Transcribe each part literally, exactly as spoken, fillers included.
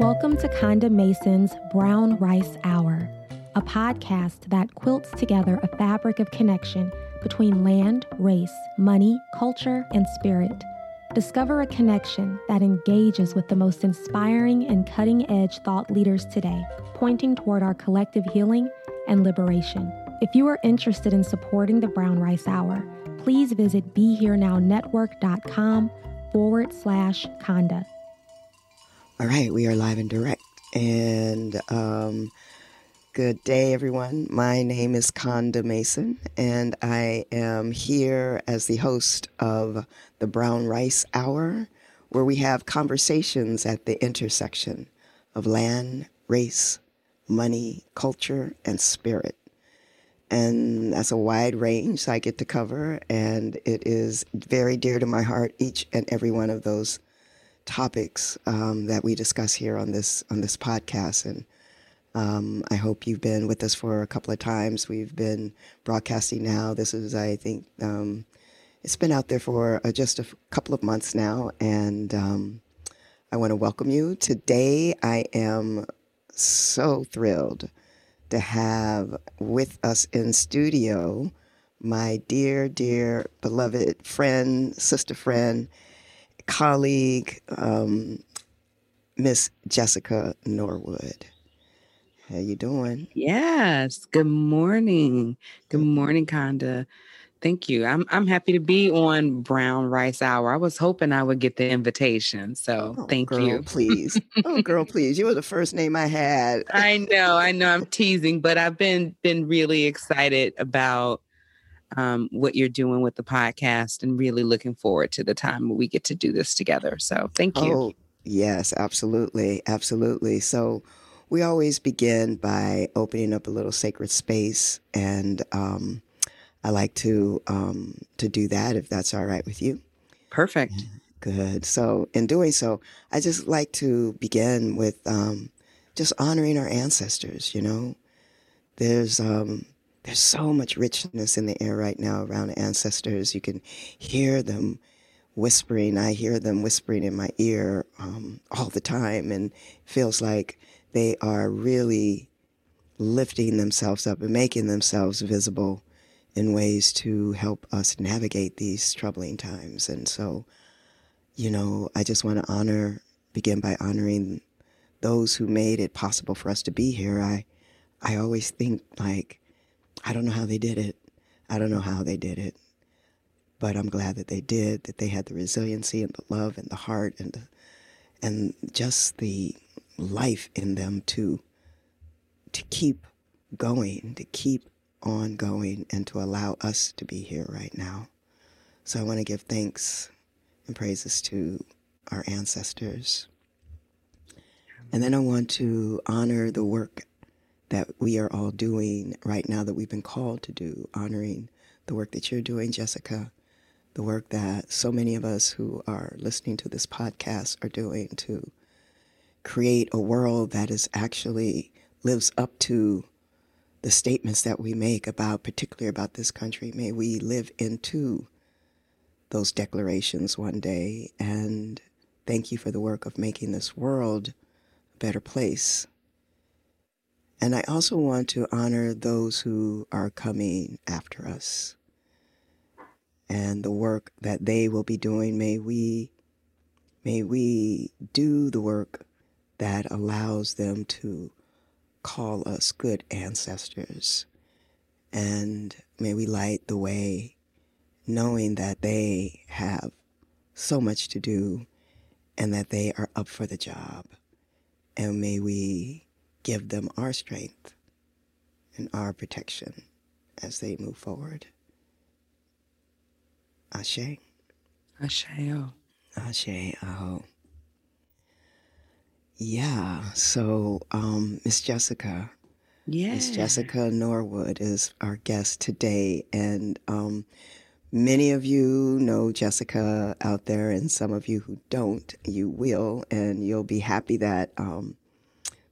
Welcome to Konda Mason's Brown Rice Hour, a podcast that quilts together a fabric of connection between land, race, money, culture, and spirit. Discover a connection that engages with the most inspiring and cutting-edge thought leaders today, pointing toward our collective healing and liberation. If you are interested in supporting the Brown Rice Hour, please visit BeHereNowNetwork.com forward slash Konda. All right, we are live and direct, and um, good day, everyone. My name is Konda Mason, and I am here as the host of the Brown Rice Hour, where we have conversations at the intersection of land, race, money, culture, and spirit. And that's a wide range I get to cover, and it is very dear to my heart, each and every one of those topics um, that we discuss here on this on this podcast. And Um, I hope you've been with us for a couple of times. We've been broadcasting now. This is, I think, um, it's been out there for uh, just a f- couple of months now. And um, I want to welcome you. Today, I am so thrilled to have with us in studio my dear, dear, beloved friend, sister friend, colleague, um, Miss Jessica Norwood. How you doing? Yes. Good morning. Good morning, Konda. Thank you. I'm I'm happy to be on Brown Rice Hour. I was hoping I would get the invitation. So oh, thank girl, you. Please. Oh, girl, please. You were the first name I had. I know. I know. I'm teasing, but I've been been really excited about um, what you're doing with the podcast and really looking forward to the time when we get to do this together. So thank you. Oh, yes, absolutely. Absolutely. So we always begin by opening up a little sacred space, and um, I like to um, to do that if that's all right with you. Perfect. Good. So in doing so, I just like to begin with um, just honoring our ancestors. You know, there's um, there's so much richness in the air right now around ancestors. You can hear them whispering. I hear them whispering in my ear um, all the time, and it feels like they are really lifting themselves up and making themselves visible in ways to help us navigate these troubling times. And so, you know, I just want to honor, begin by honoring those who made it possible for us to be here. I, I always think like, I don't know how they did it. I don't know how they did it, but I'm glad that they did, that they had the resiliency and the love and the heart and, the, and just the life in them to to keep going, to keep on going, and to allow us to be here right now. So I want to give thanks and praises to our ancestors. And then I want to honor the work that we are all doing right now that we've been called to do, honoring the work that you're doing, Jessica, the work that so many of us who are listening to this podcast are doing to create a world that is actually lives up to the statements that we make about, particularly about this country. May we live into those declarations one day. And thank you for the work of making this world a better place. And I also want to honor those who are coming after us. and the work that they will be doing. May we, may we do the work that allows them to call us good ancestors. And may we light the way, knowing that they have so much to do and that they are up for the job. And may we give them our strength and our protection as they move forward. Ashe. Asheo. Ashe aho. Yeah, so um, Miss Jessica. Yeah. Miss Jessica Norwood is our guest today. And um, many of you know Jessica out there, and some of you who don't, you will, and you'll be happy that um,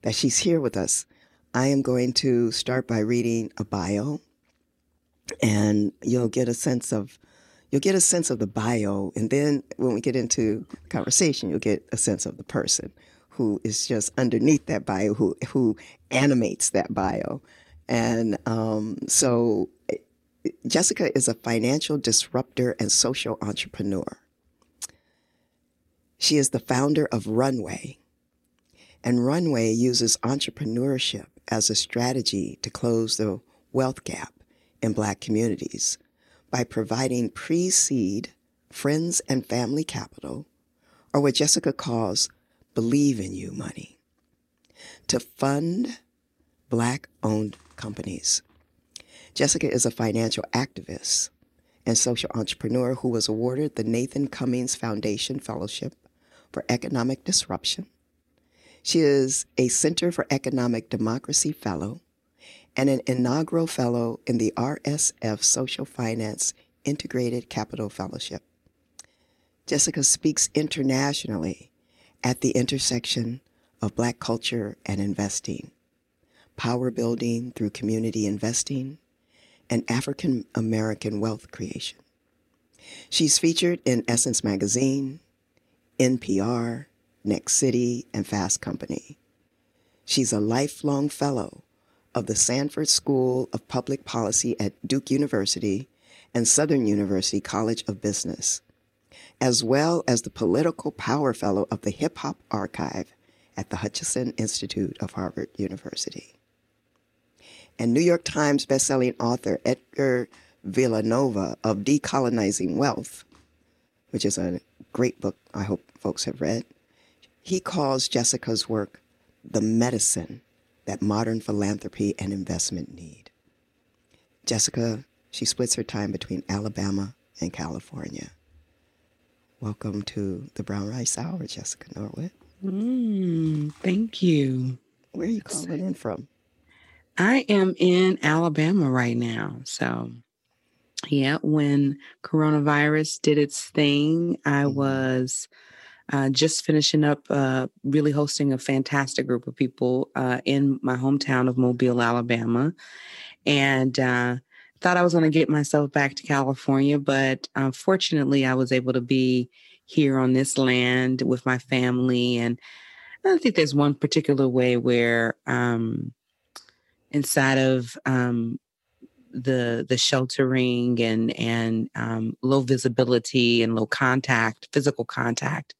that she's here with us. I am going to start by reading a bio, and you'll get a sense of you'll get a sense of the bio, and then when we get into conversation, you'll get a sense of the person who is just underneath that bio, who who animates that bio. And um, so Jessica is a financial disruptor and social entrepreneur. She is the founder of Runway, and Runway uses entrepreneurship as a strategy to close the wealth gap in Black communities by providing pre-seed, friends and family capital, or what Jessica calls believe in you money, to fund Black-owned companies. Jessica is a financial activist and social entrepreneur who was awarded the Nathan Cummings Foundation Fellowship for Economic Disruption. She is a Center for Economic Democracy Fellow and an inaugural fellow in the R S F Social Finance Integrated Capital Fellowship. Jessica speaks internationally at the intersection of Black culture and investing, power building through community investing, and African-American wealth creation. She's featured in Essence Magazine, N P R, Next City, and Fast Company. She's a lifelong fellow of the Sanford School of Public Policy at Duke University and Southern University College of Business, as well as the Political Power Fellow of the Hip Hop Archive at the Hutchinson Institute of Harvard University. And New York Times bestselling author Edgar Villanueva of Decolonizing Wealth, which is a great book I hope folks have read, he calls Jessica's work the medicine that modern philanthropy and investment need. Jessica, she splits her time between Alabama and California. Welcome to the Brown Rice Hour, Jessica Norwood. Mm, thank you. Where are you calling in from? I am in Alabama right now. So, yeah, when coronavirus did its thing, I was uh, just finishing up uh, really hosting a fantastic group of people uh, in my hometown of Mobile, Alabama. And uh, thought I was going to get myself back to California, but unfortunately, I was able to be here on this land with my family. And I think there's one particular way where um, inside of um, the the sheltering and and um, low visibility and low contact, physical contact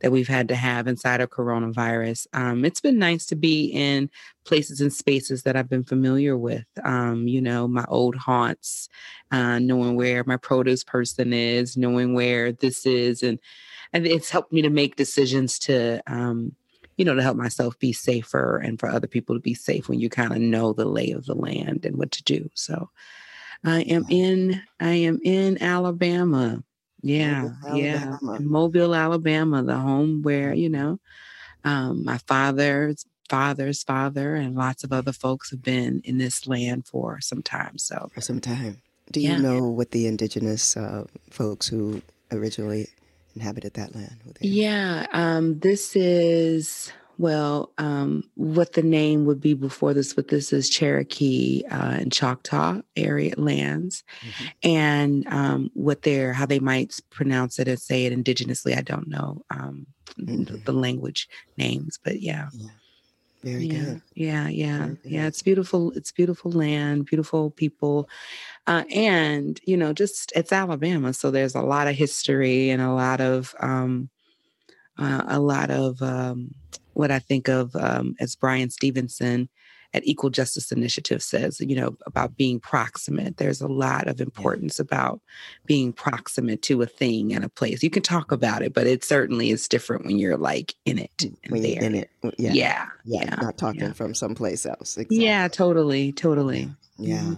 that we've had to have inside of coronavirus. Um, it's been nice to be in places and spaces that I've been familiar with, um, you know, my old haunts, uh, knowing where my produce person is, knowing where this is. And, and it's helped me to make decisions to um you know, to help myself be safer and for other people to be safe when you kind of know the lay of the land and what to do. So I am in, I am in Alabama. Yeah. Mobile, yeah. Alabama. Mobile, Alabama, the home where, you know, um, my father's father's father and lots of other folks have been in this land for some time. So for some time. Do you yeah. know what the indigenous uh, folks who originally inhabited that land? Yeah, um, this is, well, um, what the name would be before this, but this is Cherokee uh, and Choctaw area lands. Mm-hmm. And um, what they're, how they might pronounce it and say it indigenously, I don't know um, mm-hmm. the, the language names, but yeah. yeah. Very yeah, good. Yeah, yeah, good. yeah. It's beautiful. It's beautiful land, beautiful people. Uh, and, you know, just it's Alabama. So there's a lot of history and a lot of um, uh, a lot of um, what I think of um, as Bryan Stevenson at Equal Justice Initiative says, you know, about being proximate. There's a lot of importance yeah. about being proximate to a thing and a place. You can talk about it, but it certainly is different when you're like in it. When you're there. in it. Yeah. Yeah. yeah. yeah. Not talking yeah. from someplace else. Exactly. Yeah, totally. Totally. Yeah. Mm-hmm.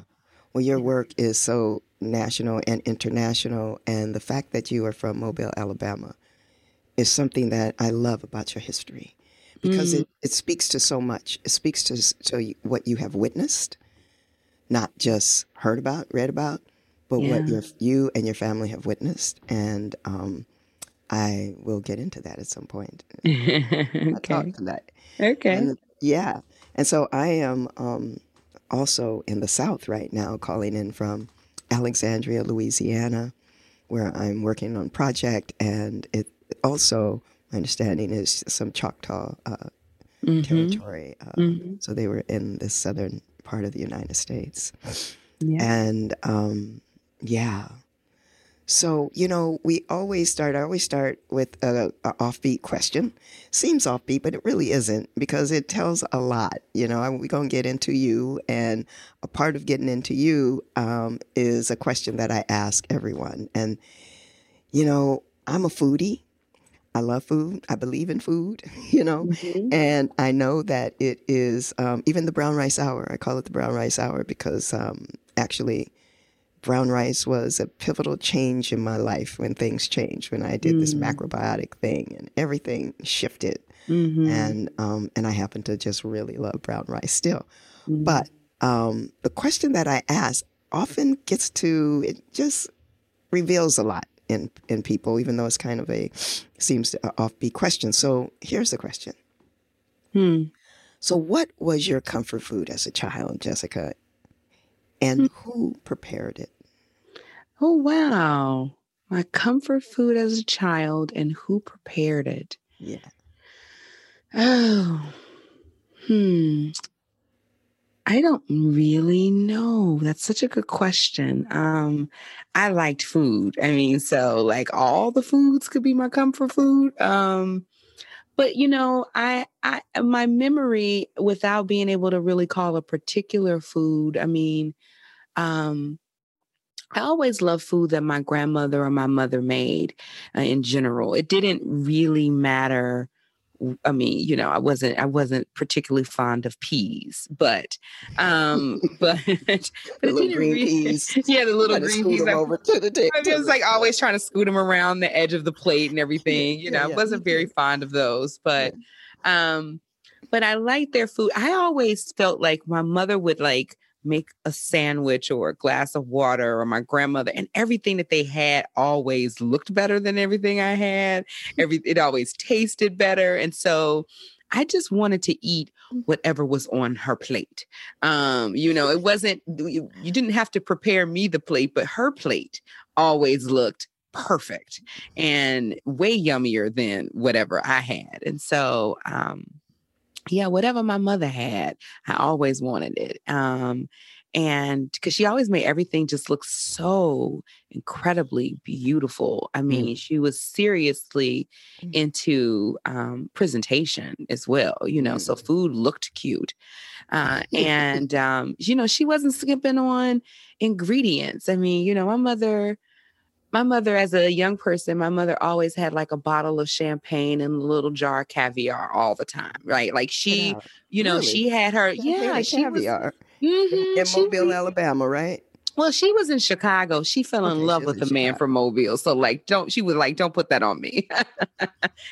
Well, your work is so national and international, and the fact that you are from Mobile, Alabama is something that I love about your history, because mm. it, it speaks to so much. It speaks to, to what you have witnessed, not just heard about, read about, but yeah. what your, you and your family have witnessed. And um, I will get into that at some point. okay. I talk tonight. Okay. And, yeah. And so I am... Um, also in the South right now, calling in from Alexandria, Louisiana, where I'm working on a project. And it also, my understanding is some Choctaw uh, mm-hmm. territory. Uh, mm-hmm. So they were in the southern part of the United States. Yeah. And um, yeah. So, you know, we always start, I always start with a, a offbeat question. Seems offbeat, but it really isn't, because it tells a lot. You know, we're going to get into you, and a part of getting into you um, is a question that I ask everyone. And, you know, I'm a foodie. I love food. I believe in food, you know, mm-hmm. and I know that it is, um, even the Brown Rice Hour, I call it the Brown Rice Hour because um, actually, brown rice was a pivotal change in my life when things changed, when I did mm. this macrobiotic thing and everything shifted. Mm-hmm. And um, and I happen to just really love brown rice still. Mm. But um, the question that I ask often gets to, it just reveals a lot in, in people, even though it's kind of a, seems to offbeat question. So here's the question. Mm. So what was your comfort food as a child, Jessica? And who prepared it? Oh, wow. My comfort food as a child and who prepared it? Yeah. Oh, hmm. I don't really know. That's such a good question. Um, I liked food. I mean, so like all the foods could be my comfort food. Um, but, you know, I, I, my memory without being able to really call a particular food, I mean, Um, I always loved food that my grandmother or my mother made uh, in general. It didn't really matter. I mean, you know, I wasn't, I wasn't particularly fond of peas, but, um, but, but it didn't green really, peas. yeah, the little green peas. I, over to the day, I was like always trying to scoot them around the edge of the plate and everything, you know, yeah, yeah. I wasn't very fond of those, but, yeah. um, but I liked their food. I always felt like my mother would like make a sandwich or a glass of water, or my grandmother, and everything that they had always looked better than everything I had. Every, it always tasted better. And so I just wanted to eat whatever was on her plate. Um, you know, it wasn't, you, you didn't have to prepare me the plate, but her plate always looked perfect and way yummier than whatever I had. And so, um, yeah, whatever my mother had, I always wanted it. Um, and because she always made everything just look so incredibly beautiful. I mean, mm. she was seriously mm. into um, presentation as well, you know, mm. so food looked cute. Uh, and, um, you know, she wasn't skimping on ingredients. I mean, you know, my mother... My mother, as a young person, my mother always had like a bottle of champagne and a little jar of caviar all the time, right? Like she, wow. you know, really? she had her, yeah, she caviar was, mm-hmm, in Mobile, she, Alabama, right? Well, she was in Chicago. She fell in okay, love with a man Chicago. from Mobile, so like, don't she was like, don't put that on me.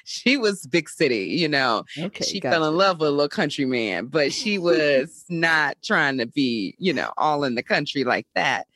She was big city, you know. Okay, she fell you. in love with a little country man, but she was not trying to be, you know, all in the country like that.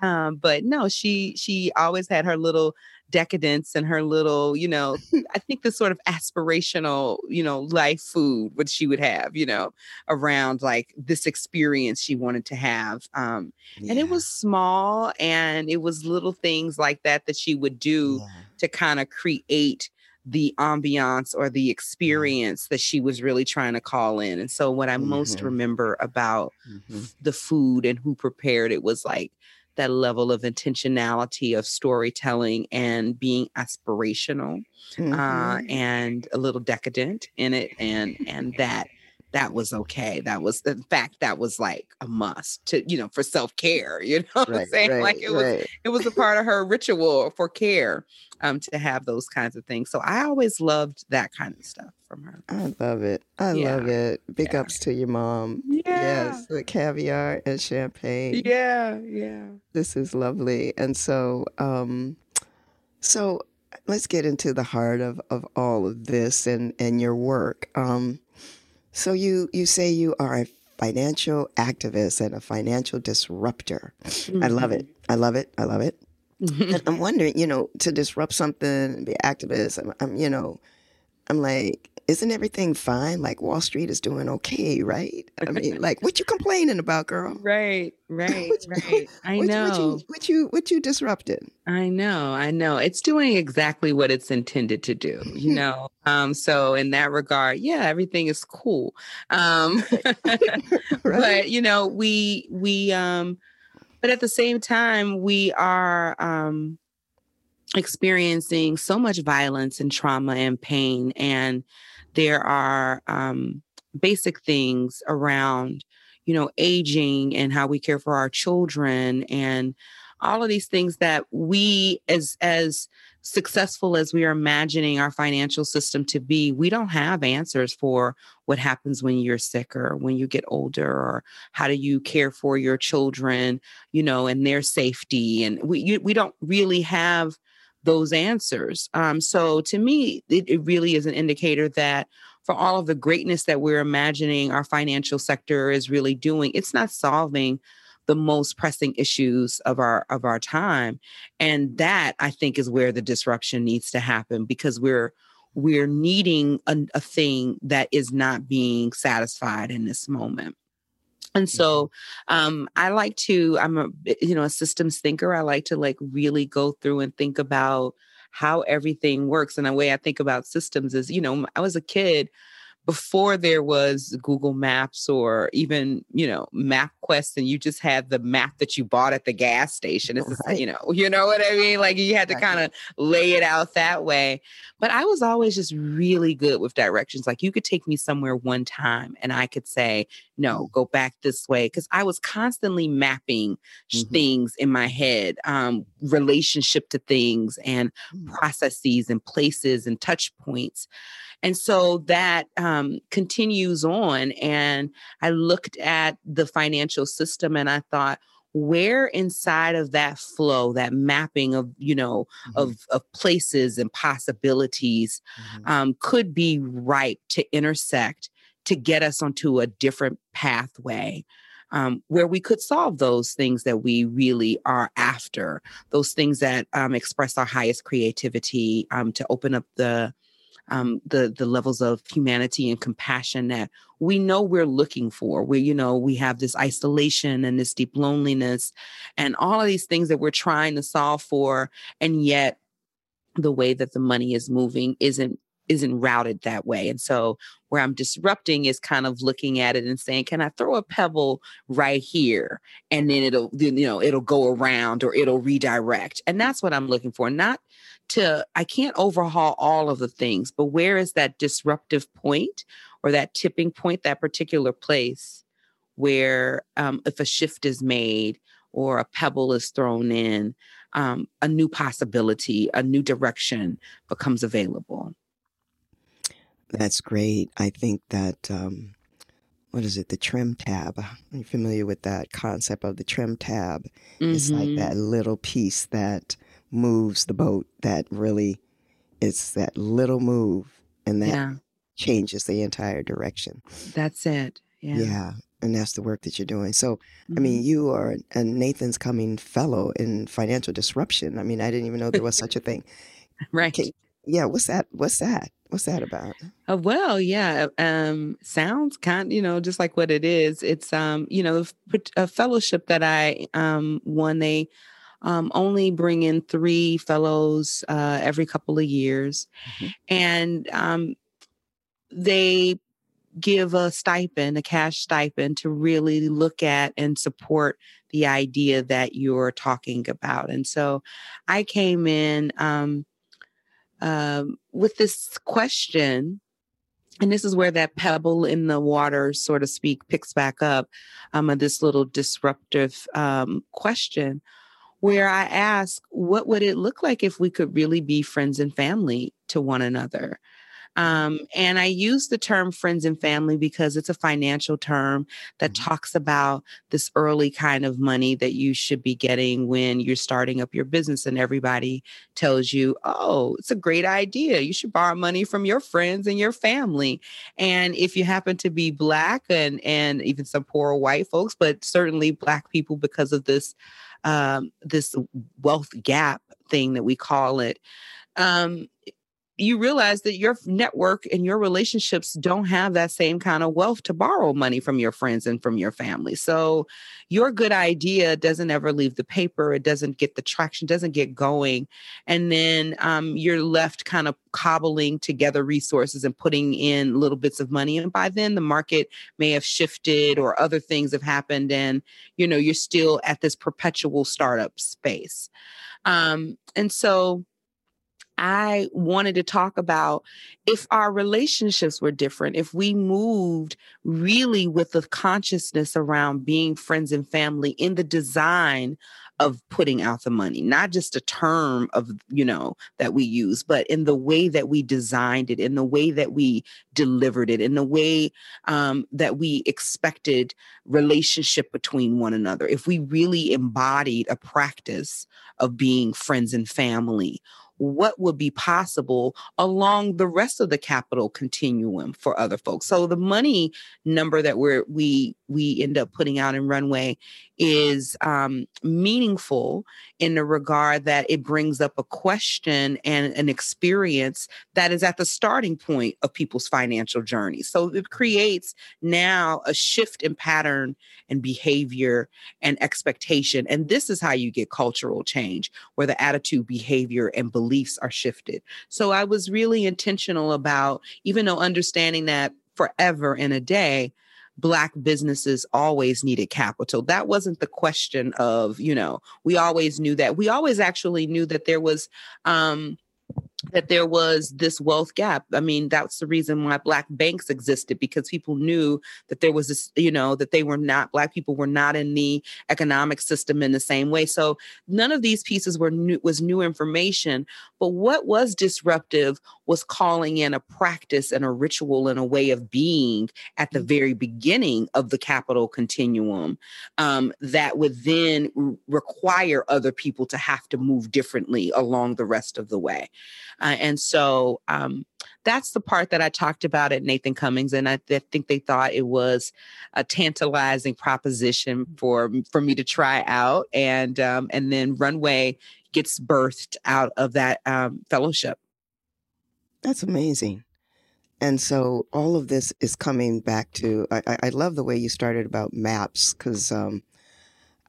Um, but no, she, she always had her little decadence and her little, you know, I think the sort of aspirational, you know, life food, which she would have, you know, around like this experience she wanted to have. Um, yeah. And it was small, and it was little things like that, that she would do yeah. to kind of create the ambiance or the experience that she was really trying to call in. And so what I mm-hmm. most remember about mm-hmm. the food and who prepared it was like that level of intentionality of storytelling and being aspirational mm-hmm. uh, and a little decadent in it. And, and that, that was okay. That was, in fact, that was like a must to, you know, for self-care, you know what right, I'm saying? Right, like it right. was, it was a part of her ritual for care um, to have those kinds of things. So I always loved that kind of stuff from her. I love it. I yeah. love it. Big yeah. ups to your mom. Yeah. Yes. The caviar and champagne. Yeah. Yeah. This is lovely. And so, um, so let's get into the heart of, of all of this and, and your work. Um, So you, you say you are a financial activist and a financial disruptor. Mm-hmm. I love it. I love it. I love it. Mm-hmm. And I'm wondering, you know, to disrupt something and be an activist, I'm, I'm, you know, I'm like, isn't everything fine? Like Wall Street is doing okay, right? I mean, like, what you complaining about, girl? Right, right, you, right. I what, know. What you, what you, what you disrupted? I know, I know. It's doing exactly what it's intended to do, you know? Um, so in that regard, yeah, everything is cool. Um, right. But, you know, we, we, um, but at the same time, we are, um, experiencing so much violence and trauma and pain. And there are um, basic things around, you know, aging and how we care for our children and all of these things that we, as as successful as we are imagining our financial system to be, we don't have answers for what happens when you're sick or when you get older or how do you care for your children, you know, and their safety. And we you, we don't really have those answers. Um, so to me, it, it really is an indicator that for all of the greatness that we're imagining our financial sector is really doing, it's not solving the most pressing issues of our of our time. And that, I think, is where the disruption needs to happen, because we're we're needing a, a thing that is not being satisfied in this moment. And so um, I like to, I'm a, you know, a systems thinker. I like to like really go through and think about how everything works. And the way I think about systems is, you know, I was a kid before there was Google Maps or even, you know, MapQuest, and you just had the map that you bought at the gas station. It's just, you know, you know what I mean? Like you had to kind of lay it out that way. But I was always just really good with directions. Like you could take me somewhere one time and I could say, no, go back this way. Because I was constantly mapping mm-hmm. things in my head, um, relationship to things and processes and places and touch points. And so that um, continues on. And I looked at the financial system and I thought, where inside of that flow, that mapping of, you know, mm-hmm. of, of places and possibilities mm-hmm. um, could be ripe to intersect to get us onto a different pathway um, where we could solve those things that we really are after, those things that um, express our highest creativity, um, to open up the Um, the the levels of humanity and compassion that we know we're looking for. We, you know, we have this isolation and this deep loneliness and all of these things that we're trying to solve for. And yet the way that the money is moving isn't isn't routed that way. And so where I'm disrupting is kind of looking at it and saying, can I throw a pebble right here? And then it'll, you know, it'll go around or it'll redirect. And that's what I'm looking for. Not to, I can't overhaul all of the things, but where is that disruptive point or that tipping point, that particular place where um, if a shift is made or a pebble is thrown in, um, a new possibility, a new direction becomes available. That's great. I think that, um, what is it? The trim tab. Are you familiar with that concept of the trim tab? Mm-hmm. It's like that little piece that moves the boat, that really, it's that little move and that yeah. changes the entire direction. That's it. Yeah. Yeah. And that's the work that you're doing. So, mm-hmm. I mean, you are a Nathan Cummings Fellow in Financial Disruption. I mean, I didn't even know there was such a thing. Right. Can, yeah. What's that? What's that? What's that about? Uh, well, yeah, um, sounds kind, you know, just like what it is. It's, um, you know, a fellowship that I um, won. They um, only bring in three fellows uh, every couple of years. Mm-hmm. And um, they give a stipend, a cash stipend, to really look at and support the idea that you're talking about. And so I came in um, uh, with this question, and this is where that pebble in the water, so to speak, picks back up, um, of this little disruptive um, question, where I ask, what would it look like if we could really be friends and family to one another? Um, and I use the term friends and family because it's a financial term that mm-hmm. talks about this early kind of money that you should be getting when you're starting up your business, and everybody tells you, oh, it's a great idea. You should borrow money from your friends and your family. And if you happen to be Black, and, and even some poor white folks, but certainly Black people, because of this, um, this wealth gap thing that we call it, um, you realize that your network and your relationships don't have that same kind of wealth to borrow money from your friends and from your family. So your good idea doesn't ever leave the paper. It doesn't get the traction, doesn't get going. And then um, you're left kind of cobbling together resources and putting in little bits of money. And by then the market may have shifted or other things have happened. And, you know, you're still at this perpetual startup space. Um, and so I wanted to talk about if our relationships were different, if we moved really with the consciousness around being friends and family in the design of putting out the money, not just a term of, you know, that we use, but in the way that we designed it, in the way that we delivered it, in the way um, that we expected relationship between one another. If we really embodied a practice of being friends and family, what would be possible along the rest of the capital continuum for other folks? So the money number that we're, we we end up putting out in Runway is um, meaningful in the regard that it brings up a question and an experience that is at the starting point of people's financial journey. So it creates now a shift in pattern and behavior and expectation. And this is how you get cultural change, where the attitude, behavior, and belief beliefs are shifted. So I was really intentional about, even though understanding that forever and a day, Black businesses always needed capital. That wasn't the question of, you know, we always knew that. We always actually knew that there was, um, that there was this wealth gap. I mean, that's the reason why Black banks existed, because people knew that there was this, you know, that they were not, Black people were not in the economic system in the same way. So none of these pieces were new, was new information. But what was disruptive was calling in a practice and a ritual and a way of being at the very beginning of the capital continuum um, that would then r- require other people to have to move differently along the rest of the way. Uh, and so um, that's the part that I talked about at Nathan Cummings. And I, th- I think they thought it was a tantalizing proposition for, for me to try out. And, um, and then Runway gets birthed out of that um, fellowship. That's amazing. And so all of this is coming back to, I, I love the way you started about maps, because um,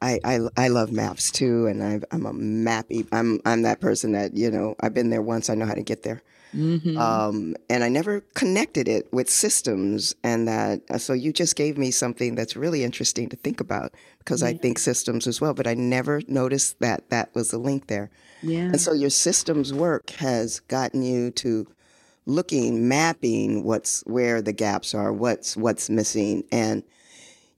I, I, I love maps too, and I've, I'm a mappy. I'm I'm that person that, you know, I've been there once. I know how to get there, mm-hmm. um, and I never connected it with systems, and that. So you just gave me something that's really interesting to think about, because yeah. I think systems as well, but I never noticed that that was the link there. Yeah, and so your systems work has gotten you to looking, mapping what's where the gaps are, what's what's missing, and.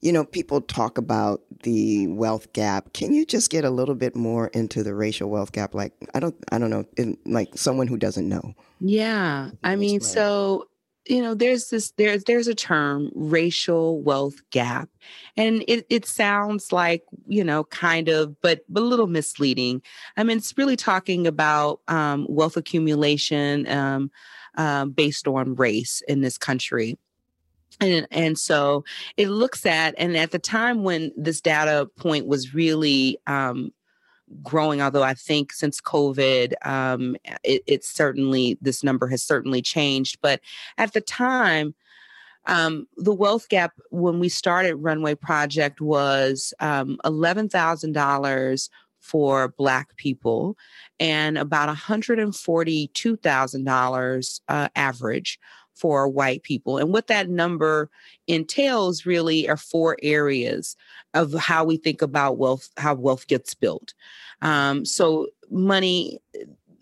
You know, people talk about the wealth gap. Can you just get a little bit more into the racial wealth gap? Like, I don't, I don't know, in, like someone who doesn't know. Yeah, I mean, right. So you know, there's this, there's there's a term, racial wealth gap, and it it sounds like, you know, kind of, but but a little misleading. I mean, it's really talking about um, wealth accumulation um, uh, based on race in this country. And, and so it looks at, and at the time when this data point was really um, growing, although I think since COVID, um, it, it's certainly, this number has certainly changed. But at the time, um, the wealth gap when we started Runway Project was um, eleven thousand dollars for Black people, and about one hundred forty-two thousand dollars uh, average for white people. And what that number entails really are four areas of how we think about wealth, how wealth gets built. Um, so money,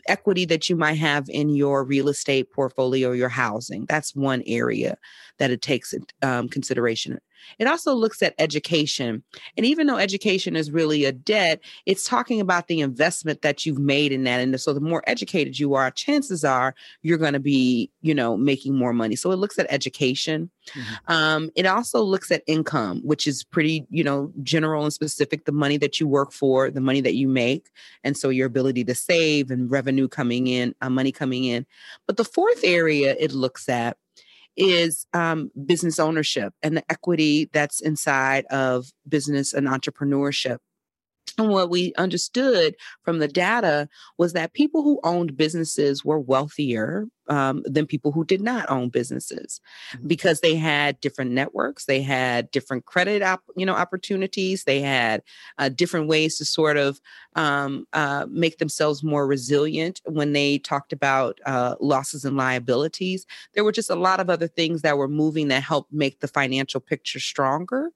equity that you might have in your real estate portfolio, your housing, that's one area that it takes um, consideration. It also looks at education. And even though education is really a debt, it's talking about the investment that you've made in that. And so the more educated you are, chances are you're going to be, you know, making more money. So it looks at education. Mm-hmm. Um, it also looks at income, which is pretty, you know, general and specific, the money that you work for, the money that you make. And so your ability to save and revenue coming in, uh, money coming in. But the fourth area it looks at is um, business ownership and the equity that's inside of business and entrepreneurship. And what we understood from the data was that people who owned businesses were wealthier um, than people who did not own businesses, because they had different networks, they had different credit op- you know, opportunities, they had uh, different ways to sort of um, uh, make themselves more resilient when they talked about uh, losses and liabilities. There were just a lot of other things that were moving that helped make the financial picture stronger.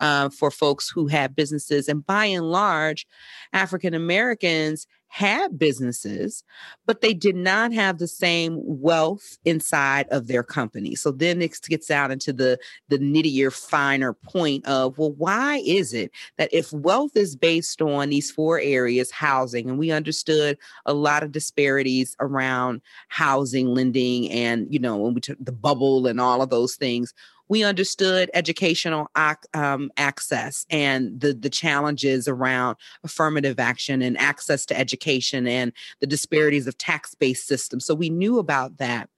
Uh, for folks who had businesses. And by and large, African Americans had businesses, but they did not have the same wealth inside of their company. So then it gets out into the, the nittier, finer point of, well, why is it that if wealth is based on these four areas, housing, and we understood a lot of disparities around housing, lending, and, you know, when we took the bubble and all of those things, we understood educational um, access and the, the challenges around affirmative action and access to education and the disparities of tax-based systems. So we knew about that.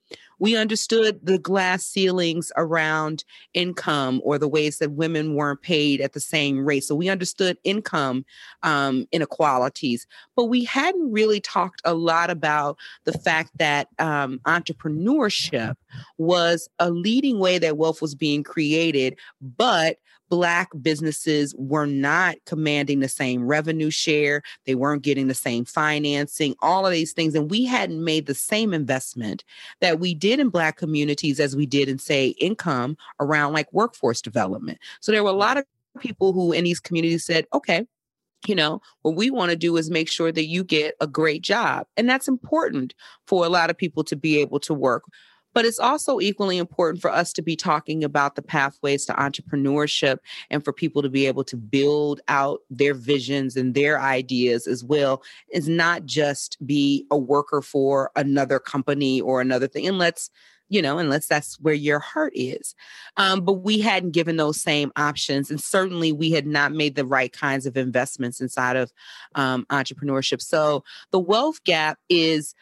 We understood the glass ceilings around income or the ways that women weren't paid at the same rate. So we understood income um, inequalities, but we hadn't really talked a lot about the fact that um, entrepreneurship was a leading way that wealth was being created, but Black businesses were not commanding the same revenue share. They weren't getting the same financing, all of these things. And we hadn't made the same investment that we did in Black communities as we did in, say, income around like workforce development. So there were a lot of people who in these communities said, okay, you know, what we want to do is make sure that you get a great job. And that's important for a lot of people to be able to work. But it's also equally important for us to be talking about the pathways to entrepreneurship and for people to be able to build out their visions and their ideas as well. It's not just be a worker for another company or another thing, unless, you know, unless that's where your heart is. Um, but we hadn't given those same options. And certainly we had not made the right kinds of investments inside of um, entrepreneurship. So the wealth gap is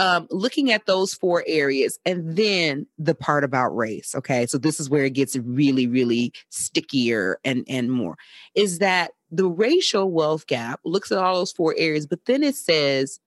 Um, looking at those four areas, and then the part about race, okay? So this is where it gets really, really stickier and, and more, is that the racial wealth gap looks at all those four areas, but then it says,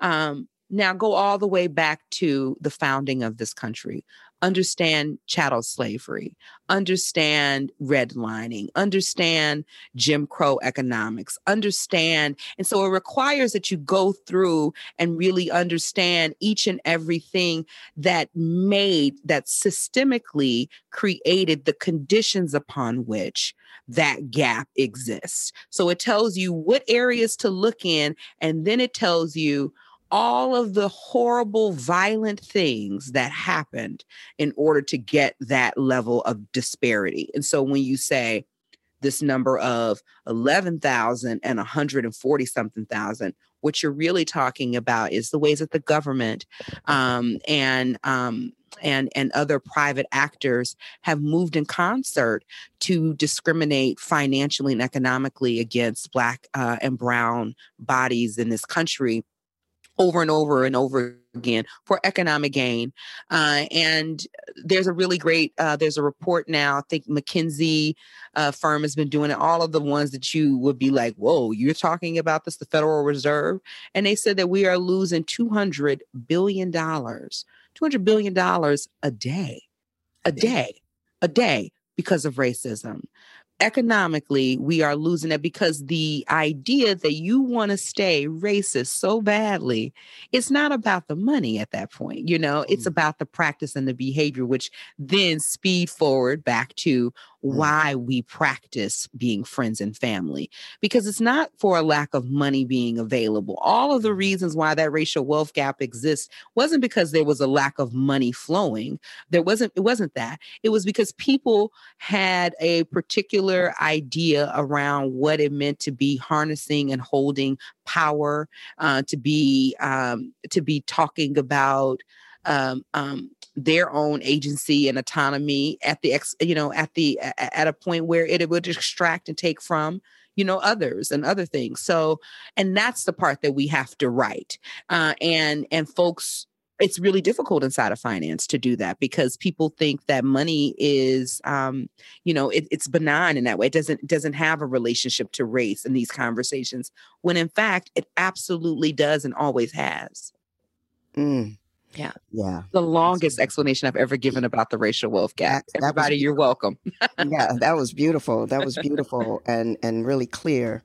um, now go all the way back to the founding of this country. Understand chattel slavery, understand redlining, understand Jim Crow economics, understand. And so it requires that you go through and really understand each and everything that made, that systemically created the conditions upon which that gap exists. So it tells you what areas to look in, and then it tells you all of the horrible, violent things that happened in order to get that level of disparity. And so when you say this number of eleven thousand and one hundred forty something thousand, what you're really talking about is the ways that the government um, and um, and and other private actors have moved in concert to discriminate financially and economically against Black uh, and brown bodies in this country, over and over and over again for economic gain. Uh, and there's a really great, uh, there's a report now, I think McKinsey uh, firm has been doing it, all of the ones that you would be like, whoa, you're talking about this, the Federal Reserve. And they said that we are losing two hundred billion dollars a day, a day, a day because of racism. economically, we are losing it because the idea that you want to stay racist so badly, it's not about the money at that point. You know, it's mm. about the practice and the behavior, which then speed forward back to why we practice being friends and family, because it's not for a lack of money being available. All of the reasons why that racial wealth gap exists wasn't because there was a lack of money flowing. There wasn't, it wasn't that. It was because people had a particular idea around what it meant to be harnessing and holding power, uh, to be, um, to be talking about, um, um, their own agency and autonomy at the, ex, you know, at the, at a point where it would extract and take from, you know, others and other things. So, and that's the part that we have to write. Uh, and, and folks, it's really difficult inside of finance to do that because people think that money is, um, you know, it, it's benign in that way. It doesn't, doesn't have a relationship to race in these conversations when in fact it absolutely does and always has. Mm. Yeah. Yeah. The longest explanation I've ever given about the racial wealth gap. That, that Everybody, you're welcome. Yeah, that was beautiful. That was beautiful and, and really clear.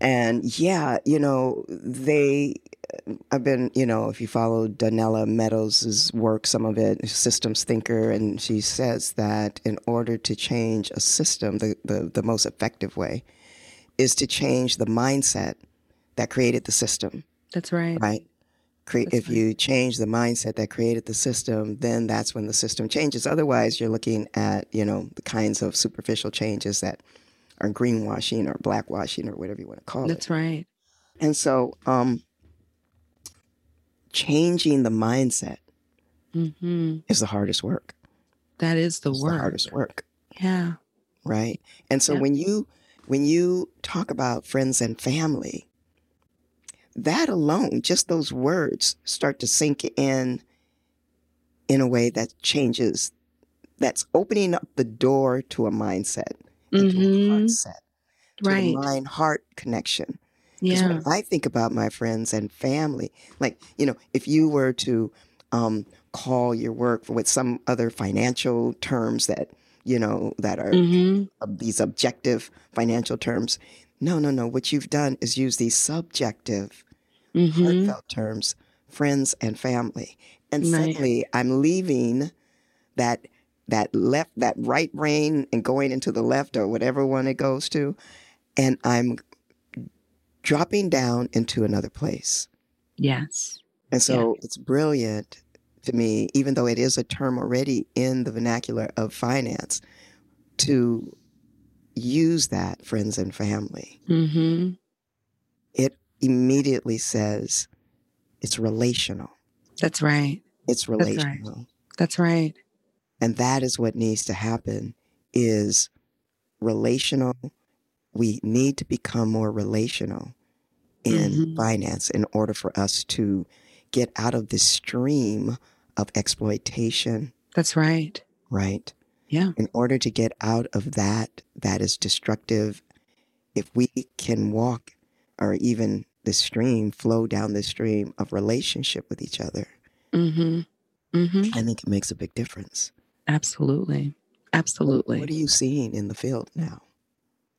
And yeah, you know, they, I've been, you know, if you follow Donella Meadows's work, some of it, systems thinker, and she says that in order to change a system, the, the, the most effective way is to change the mindset that created the system. That's right. Right. If you change the mindset that created the system, then that's when the system changes. Otherwise, you're looking at, you know, the kinds of superficial changes that are greenwashing or blackwashing or whatever you want to call it. That's right. And so um, changing the mindset mm-hmm. is the hardest work. That is the it's work. The hardest work. Yeah. Right. And so yeah. when you when you talk about friends and family, that alone, just those words start to sink in, in a way that changes, that's opening up the door to a mindset, mm-hmm. to a concept, to right. the mind-heart connection. Yeah. When I think about my friends and family, like, you know, if you were to um, call your work with some other financial terms that, you know, that are mm-hmm. uh, these objective financial terms, no, no, no. What you've done is use these subjective, mm-hmm. heartfelt terms, friends and family. And right. suddenly I'm leaving that that left, that right brain and going into the left or whatever one it goes to. And I'm dropping down into another place. Yes. And so yeah. it's brilliant to me, even though it is a term already in the vernacular of finance, to use that friends and family. Mm-hmm. It immediately says it's relational. That's right. It's relational. That's right. That's right. And that is what needs to happen is relational. We need to become more relational in mm-hmm. finance in order for us to get out of this stream of exploitation. That's right. Right. Yeah. In order to get out of that, that is destructive. If we can walk or even the stream, flow down the stream of relationship with each other, mm-hmm. Mm-hmm. I think it makes a big difference. Absolutely. Absolutely. What, what are you seeing in the field now?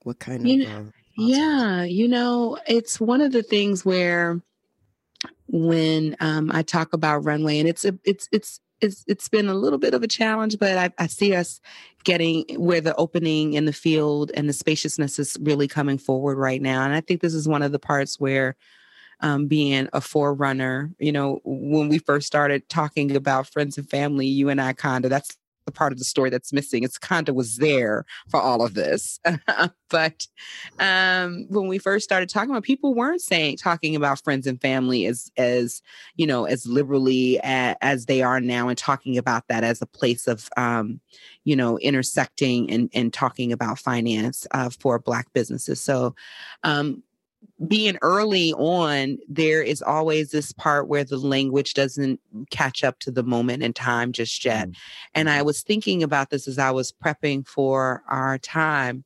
What kind you of... Know, uh, yeah. You know, it's one of the things where when um, I talk about Runway and it's, a, it's, it's, It's it's been a little bit of a challenge, but I, I see us getting where the opening in the field and the spaciousness is really coming forward right now. And I think this is one of the parts where um, being a forerunner, you know, when we first started talking about friends and family, you and I, Konda, that's the part of the story that's missing. It's Konda was there for all of this. But um, when we first started talking about, people weren't saying, talking about friends and family as, as, you know, as liberally as, as they are now and talking about that as a place of, um, you know, intersecting and, and talking about finance uh, for Black businesses. So um, being early on, there is always this part where the language doesn't catch up to the moment in time just yet. Mm-hmm. And I was thinking about this as I was prepping for our time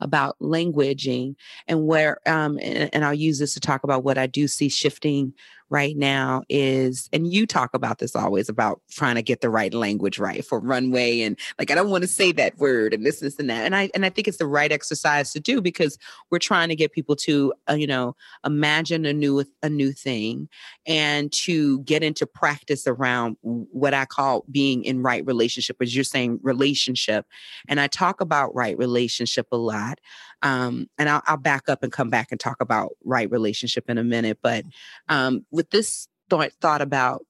about languaging and where, um, and, and I'll use this to talk about what I do see shifting right now is, and you talk about this always about trying to get the right language right for Runway. And like, I don't want to say that word and this, this, and that. And I, and I think it's the right exercise to do because we're trying to get people to, uh, you know, imagine a new, a new thing and to get into practice around what I call being in right relationship, as you're saying, relationship. And I talk about right relationship a lot. Um, and I'll, I'll back up and come back and talk about right relationship in a minute. But um, with this thought, thought about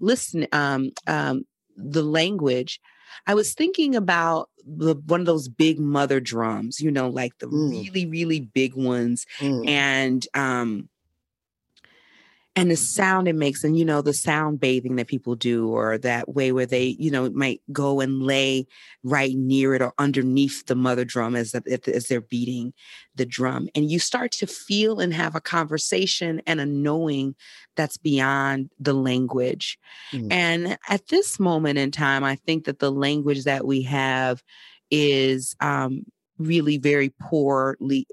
listen, um, um, the language, I was thinking about the, one of those big mother drums, you know, like the mm. really, really big ones, mm. and um, and the sound it makes, and you know, the sound bathing that people do, or that way where they, you know, might go and lay right near it or underneath the mother drum as as they're beating the drum, and you start to feel and have a conversation and a knowing that's beyond the language. Mm. And at this moment in time, I think that the language that we have is um, really very poorly.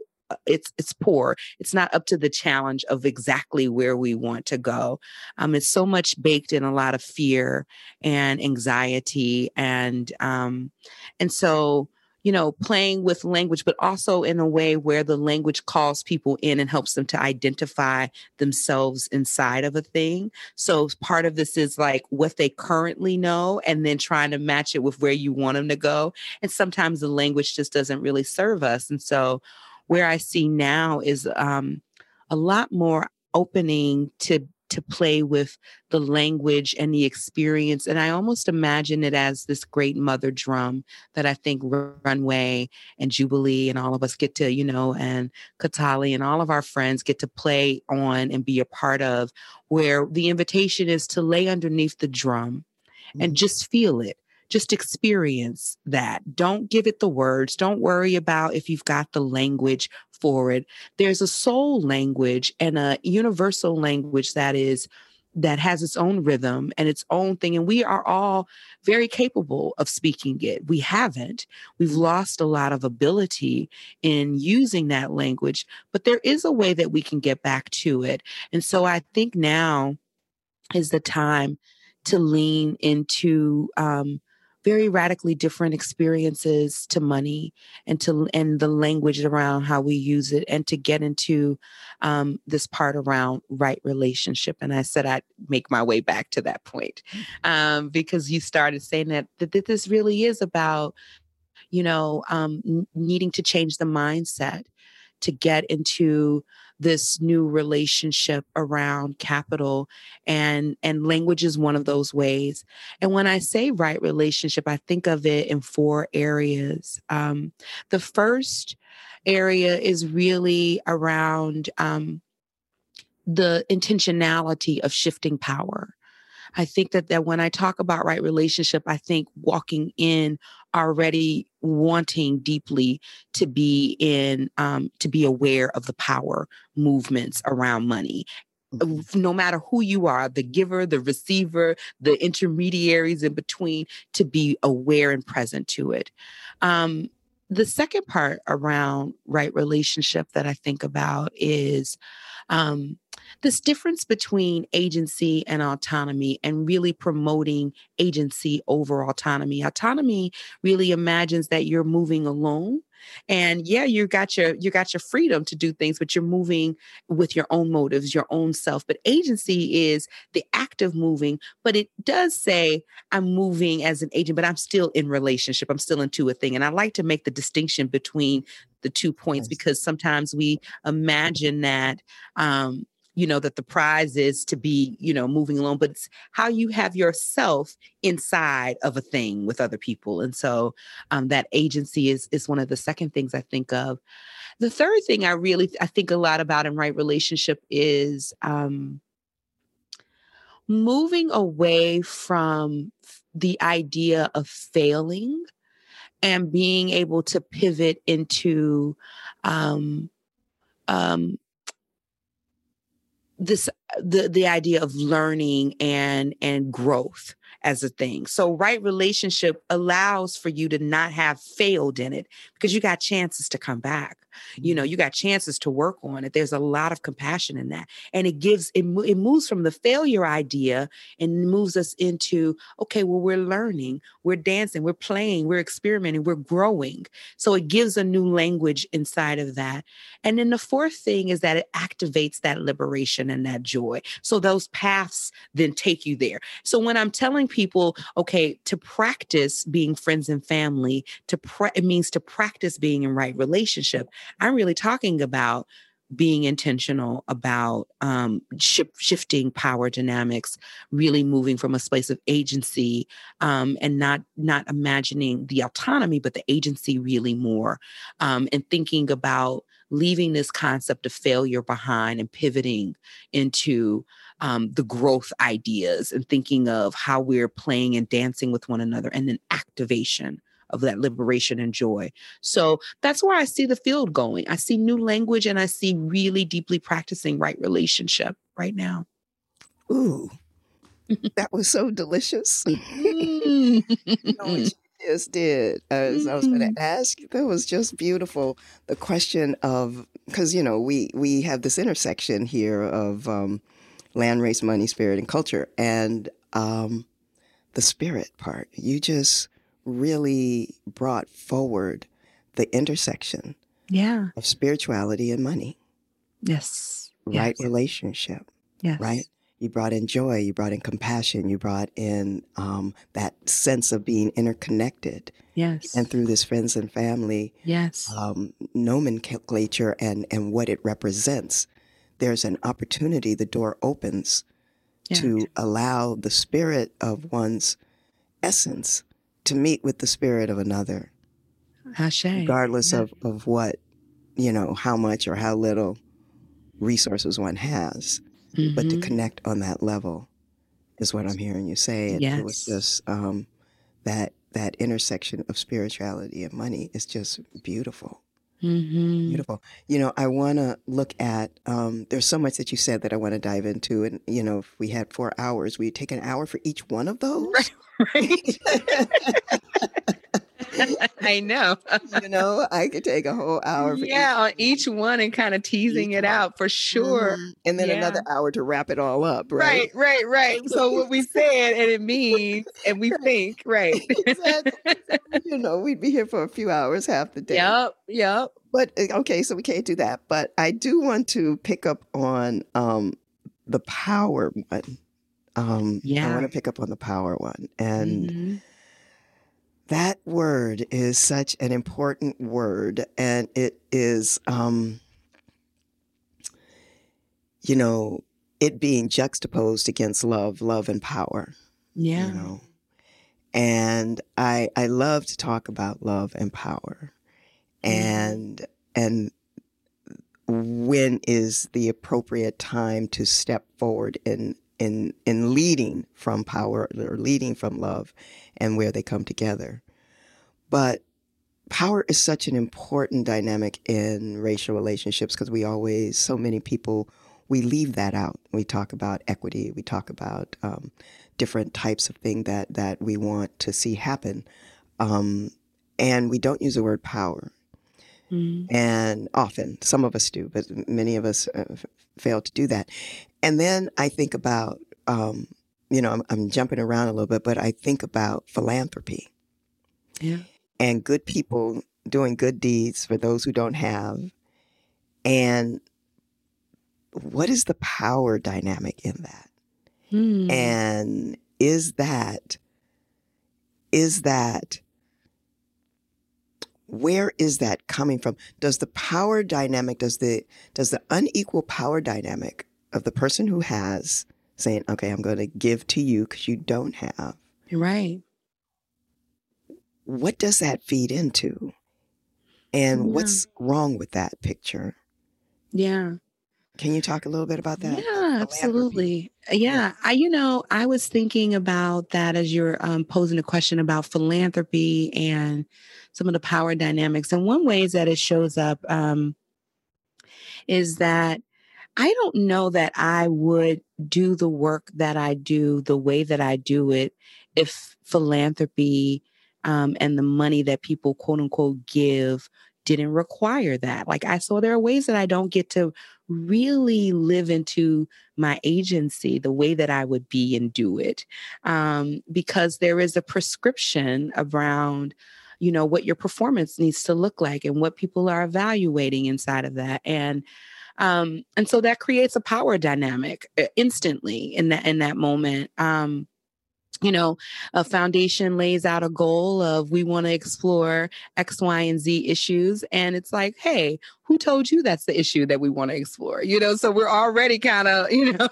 It's it's poor. It's not up to the challenge of exactly where we want to go. Um, it's so much baked in a lot of fear and anxiety, and um, and so you know, playing with language, but also in a way where the language calls people in and helps them to identify themselves inside of a thing. So part of this is like what they currently know and then trying to match it with where you want them to go. And sometimes the language just doesn't really serve us, and so. Where I see now is um, a lot more opening to to play with the language and the experience. And I almost imagine it as this great mother drum that I think Runway and Jubilee and all of us get to, you know, and Katali and all of our friends get to play on and be a part of, where the invitation is to lay underneath the drum mm-hmm. and just feel it. Just experience that. Don't give it the words. Don't worry about if you've got the language for it. There's a soul language and a universal language that is that has its own rhythm and its own thing. And we are all very capable of speaking it. We haven't. We've lost a lot of ability in using that language, but there is a way that we can get back to it. And so I think now is the time to lean into um, very radically different experiences to money and to and the language around how we use it, and to get into um, this part around right relationship. And I said I'd make my way back to that point um, because you started saying that, that this really is about, you know, um, needing to change the mindset to get into this new relationship around capital, and, and language is one of those ways. And when I say right relationship, I think of it in four areas. Um, the first area is really around um, the intentionality of shifting power. I think that, that when I talk about right relationship, I think walking in already wanting deeply to be in, um, to be aware of the power movements around money. No matter who you are, the giver, the receiver, the intermediaries in between, to be aware and present to it. Um, the second part around right relationship that I think about is um, this difference between agency and autonomy, and really promoting agency over autonomy. Autonomy really imagines that you're moving alone. And yeah, you got your you got your freedom to do things, but you're moving with your own motives, your own self. But agency is the act of moving, but it does say I'm moving as an agent, but I'm still in relationship. I'm still into a thing. And I like to make the distinction between the two points, because sometimes we imagine that, um, you know, that the prize is to be, you know, moving along, but it's how you have yourself inside of a thing with other people. And so um, that agency is is one of the second things I think of. The third thing I really, I think a lot about in right relationship is um, moving away from the idea of failing and being able to pivot into um, um, this, the, the idea of learning and, and growth as a thing. So right relationship allows for you to not have failed in it, because you got chances to come back. you know, you got chances to work on it. There's a lot of compassion in that. And it gives, it, it moves from the failure idea and moves us into, okay, well, we're learning, we're dancing, we're playing, we're experimenting, we're growing. So it gives a new language inside of that. And then the fourth thing is that it activates that liberation and that joy. So those paths then take you there. So when I'm telling people, okay, to practice being friends and family, to pra- it means to practice being in right relationship, I'm really talking about being intentional about um, sh- shifting power dynamics, really moving from a space of agency um, and not not imagining the autonomy, but the agency really more, um, and thinking about leaving this concept of failure behind and pivoting into um, the growth ideas and thinking of how we're playing and dancing with one another, and then activation of that liberation and joy. So that's where I see the field going. I see new language, and I see really deeply practicing right relationship right now. Ooh, that was so delicious. You know what you just did. As I was going to ask, that was just beautiful. The question of, because, you know, we, we have this intersection here of um, land, race, money, spirit, and culture. And um, the spirit part, you just really brought forward the intersection yeah. of spirituality and money. Yes. Right yes. relationship. Yes. Right? You brought in joy. You brought in compassion. You brought in um, that sense of being interconnected. Yes. And through this friends and family yes. um, nomenclature and, and what it represents, there's an opportunity, the door opens yeah. to allow the spirit of one's essence to meet with the spirit of another, Ashe. regardless yeah. of, of what, you know, how much or how little resources one has, mm-hmm. but to connect on that level is what I'm hearing you say. And yes. it was just um, that that intersection of spirituality and money is just beautiful. Mm-hmm. Beautiful. You know, I want to look at, um, there's so much that you said that I want to dive into. And, you know, if we had four hours, we'd take an hour for each one of those. Right. Right. I know. You know, I could take a whole hour. For yeah, each on one. each one and kind of teasing each it one. out for sure. Mm-hmm. And then yeah. another hour to wrap it all up. Right, right, right. right. So what we said and it means and we think, right. Exactly. You know, we'd be here for a few hours, half the day. Yep, yep. But okay, so we can't do that. But I do want to pick up on um, the power one. Um, yeah. I want to pick up on the power one. And mm-hmm. that word is such an important word, and it is, um, you know, it being juxtaposed against love, love and power. Yeah. You know? And I I love to talk about love and power, and yeah. and when is the appropriate time to step forward in in in leading from power or leading from love, and where they come together. But power is such an important dynamic in racial relationships, because we always, so many people, we leave that out. We talk about equity. We talk about um, different types of thing that, that we want to see happen. Um, and we don't use the word power. Mm-hmm. And often, some of us do, but many of us uh, f- fail to do that. And then I think about, um, you know, I'm, I'm jumping around a little bit, but I think about philanthropy. Yeah. And good people doing good deeds for those who don't have. And what is the power dynamic in that? Hmm. And is that, is that, where is that coming from? Does the power dynamic, does the, does the unequal power dynamic of the person who has, saying, okay, I'm going to give to you because you don't have. Right. What does that feed into? And yeah. what's wrong with that picture? Yeah. Can you talk a little bit about that? Yeah, absolutely. Yeah. I, you know, I was thinking about that as you're um, posing a question about philanthropy and some of the power dynamics. And one way that it shows up um, is that I don't know that I would do the work that I do the way that I do it if philanthropy um, and the money that people, quote unquote, give didn't require that. Like I saw there are ways that I don't get to really live into my agency the way that I would be and do it, um, because there is a prescription around, you know, what your performance needs to look like and what people are evaluating inside of that. And um, and so that creates a power dynamic instantly in that in that moment. Um, you know, a foundation lays out a goal of we want to explore X, Y, and Z issues. And it's like, hey, who told you that's the issue that we want to explore? You know, so we're already kind of, you know,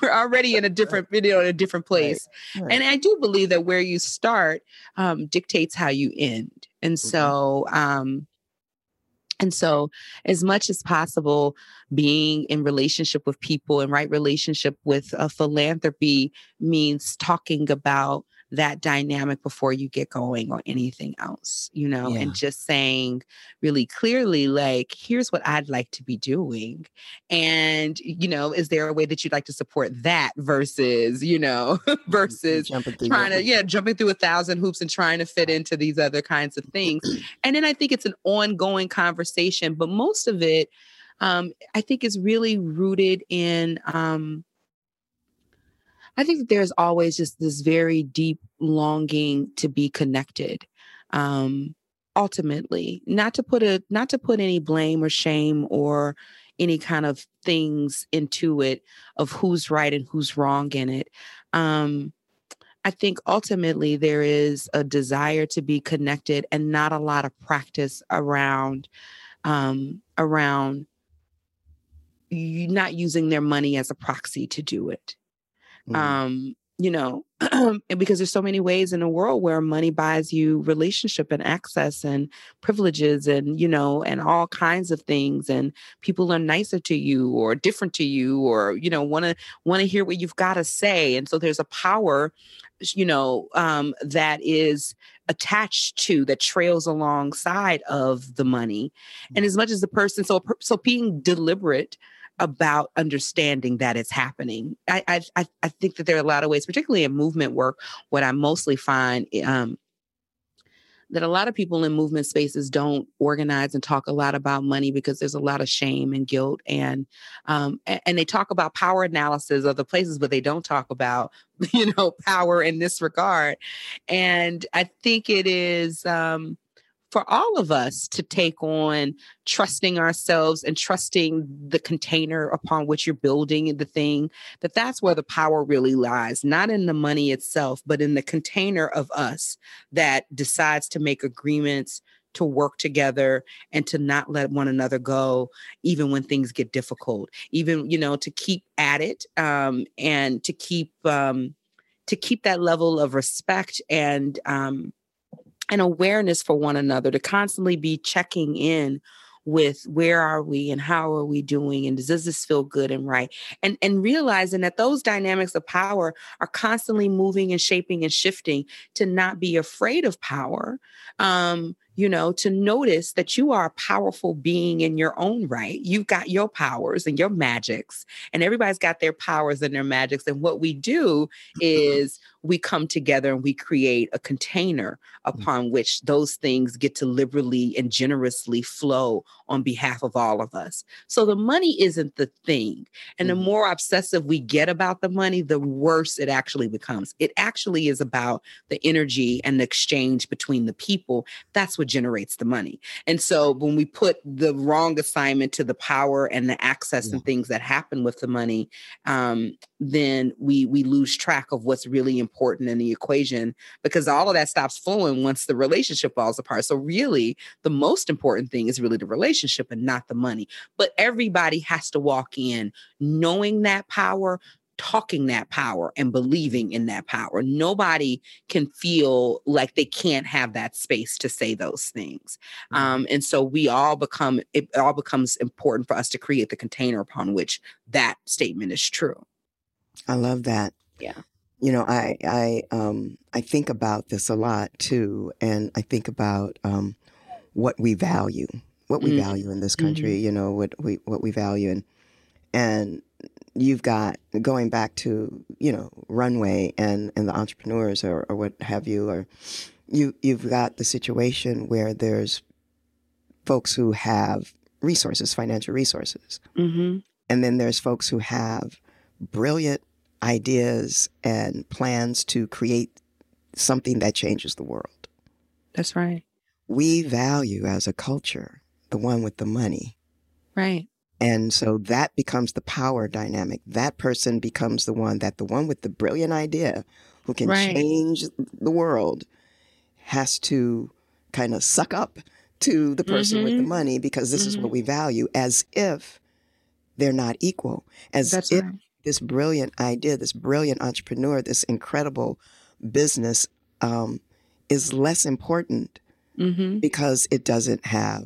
we're already in a different, you know, in a different place. Right. Right. And I do believe that where you start um, dictates how you end. And mm-hmm. so, um, And so as much as possible, being in relationship with people and right relationship with uh, philanthropy means talking about that dynamic before you get going on anything else, you know, yeah. and just saying really clearly, like, here's what I'd like to be doing. And, you know, is there a way that you'd like to support that versus, you know, versus trying to, yeah, jumping through a thousand hoops and trying to fit into these other kinds of things. And then I think it's an ongoing conversation, but most of it, um, I think is really rooted in, um, I think that there's always just this very deep longing to be connected. Um, ultimately, not to put a not to put any blame or shame or any kind of things into it of who's right and who's wrong in it. Um, I think ultimately there is a desire to be connected and not a lot of practice around um, around not using their money as a proxy to do it. Um, you know, because there's so many ways in the world where money buys you relationship and access and privileges and, you know, and all kinds of things. And people are nicer to you or different to you or, you know, want to want to hear what you've got to say. And so there's a power, you know, um, that is attached to that trails alongside of the money. And as much as the person, so so being deliberate about understanding that it's happening. I, I I think that there are a lot of ways, particularly in movement work, what I mostly find um, that a lot of people in movement spaces don't organize and talk a lot about money because there's a lot of shame and guilt. And um, and they talk about power analysis of the places, but they don't talk about, you know, power in this regard. And I think it is... Um, for all of us to take on trusting ourselves and trusting the container upon which you're building the thing, that that's where the power really lies, not in the money itself, but in the container of us that decides to make agreements, to work together and to not let one another go, even when things get difficult, even, you know, to keep at it um, and to keep, um, to keep that level of respect and, um, and awareness for one another, to constantly be checking in with where are we and how are we doing and does this feel good and right? And and realizing that those dynamics of power are constantly moving and shaping and shifting, to not be afraid of power, um, you know, to notice that you are a powerful being in your own right. You've got your powers and your magics, and everybody's got their powers and their magics. And what we do is we come together and we create a container upon which those things get to liberally and generously flow on behalf of all of us. So the money isn't the thing. And the more obsessive we get about the money, the worse it actually becomes. It actually is about the energy and the exchange between the people. That's what generates the money. And so when we put the wrong assignment to the power and the access yeah. and things that happen with the money, um, then we we lose track of what's really important. important in the equation, because all of that stops flowing once the relationship falls apart. So really, the most important thing is really the relationship and not the money. But everybody has to walk in knowing that power, talking that power, and believing in that power. Nobody can feel like they can't have that space to say those things. Um, and so we all become, it all becomes important for us to create the container upon which that statement is true. I love that. Yeah. You know, I I um I think about this a lot too, and I think about um what we value, what we mm-hmm. value in this country. Mm-hmm. You know, what we what we value, and and you've got going back to you know Runway and, and the entrepreneurs or, or what have you, or you you've got the situation where there's folks who have resources, financial resources. Mm-hmm. And then there's folks who have brilliant ideas and plans to create something that changes the world. That's right. We value as a culture the one with the money. Right. And so that becomes the power dynamic. That person becomes the one that the one with the brilliant idea who can right. change the world has to kind of suck up to the person mm-hmm. with the money, because this mm-hmm. is what we value, as if they're not equal, as That's if right. this brilliant idea, this brilliant entrepreneur, this incredible business um, is less important mm-hmm. because it doesn't have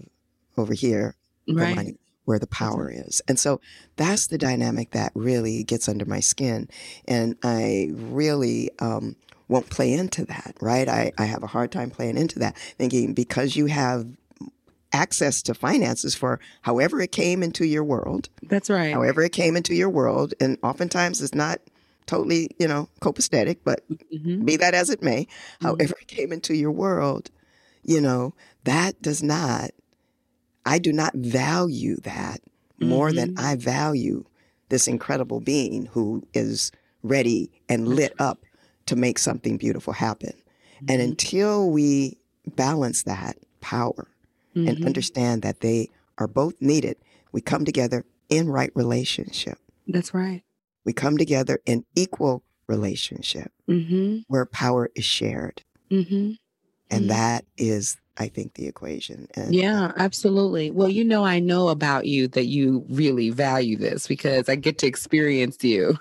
over here the right. money where the power right. is. And so that's the dynamic that really gets under my skin. And I really um, won't play into that, right? I, I have a hard time playing into that, thinking because you have access to finances for however it came into your world. That's right. However it came into your world. And oftentimes it's not totally, you know, copacetic, but mm-hmm. be that as it may, mm-hmm. however it came into your world, you know, that does not, I do not value that mm-hmm. more than I value this incredible being who is ready and lit up to make something beautiful happen. Mm-hmm. And until we balance that power mm-hmm. and understand that they are both needed, we come together in right relationship. That's right. We come together in equal relationship mm-hmm. where power is shared. Mm-hmm. And mm-hmm. that is, I think, the equation. And, yeah, uh, absolutely. Well, you know, I know about you that you really value this because I get to experience you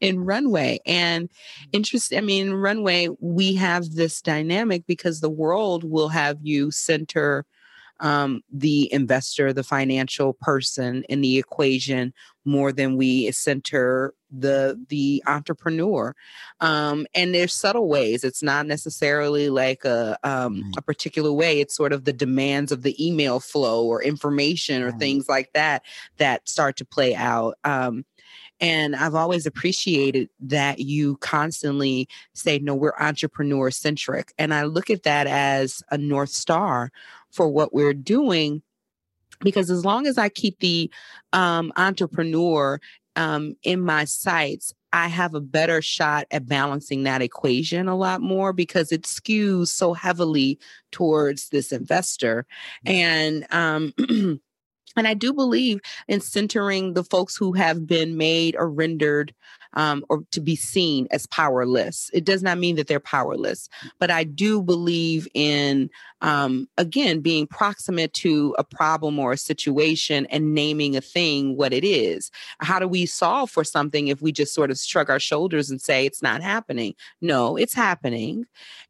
in Runway. And interesting, I mean, in Runway, we have this dynamic because the world will have you center um, the investor, the financial person in the equation more than we center the the entrepreneur. Um, and there's subtle ways. It's not necessarily like a, um, a particular way. It's sort of the demands of the email flow or information or right. things like that that start to play out. Um, and I've always appreciated that you constantly say, no, we're entrepreneur centric. And I look at that as a North Star for what we're doing, because as long as I keep the um, entrepreneur Um, in my sights, I have a better shot at balancing that equation a lot more, because it skews so heavily towards this investor. And um, and I do believe in centering the folks who have been made or rendered um, or to be seen as powerless. It does not mean that they're powerless, but I do believe in, um, again, being proximate to a problem or a situation and naming a thing what it is. How do we solve for something if we just sort of shrug our shoulders and say it's not happening? No, it's happening.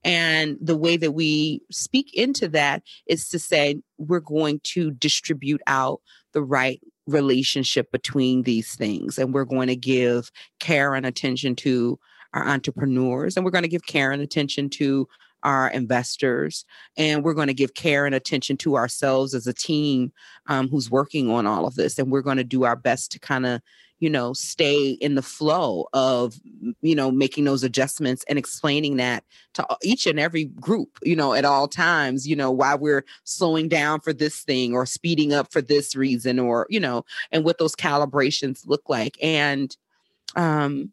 And the way that we speak into that is to say, we're going to distribute out the right relationship between these things. And we're going to give care and attention to our entrepreneurs. And we're going to give care and attention to our investors. And we're going to give care and attention to ourselves as a team um, who's working on all of this. And we're going to do our best to kind of, you know, stay in the flow of, you know, making those adjustments and explaining that to each and every group, you know, at all times, you know, why we're slowing down for this thing or speeding up for this reason, or, you know, and what those calibrations look like. And, um,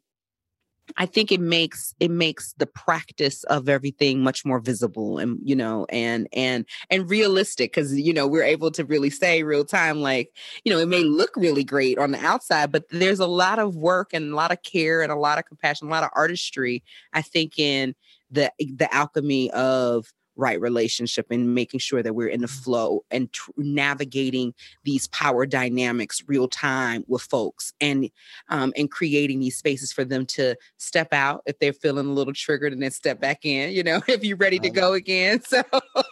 I think it makes it makes the practice of everything much more visible and, you know, and and and realistic, because, you know, we're able to really say real time, like, you know, it may look really great on the outside, but there's a lot of work and a lot of care and a lot of compassion, a lot of artistry, I think, in the the alchemy of right relationship and making sure that we're in the flow and tr- navigating these power dynamics real time with folks, and um, and creating these spaces for them to step out if they're feeling a little triggered, and then step back in, you know, if you're ready to go again. So,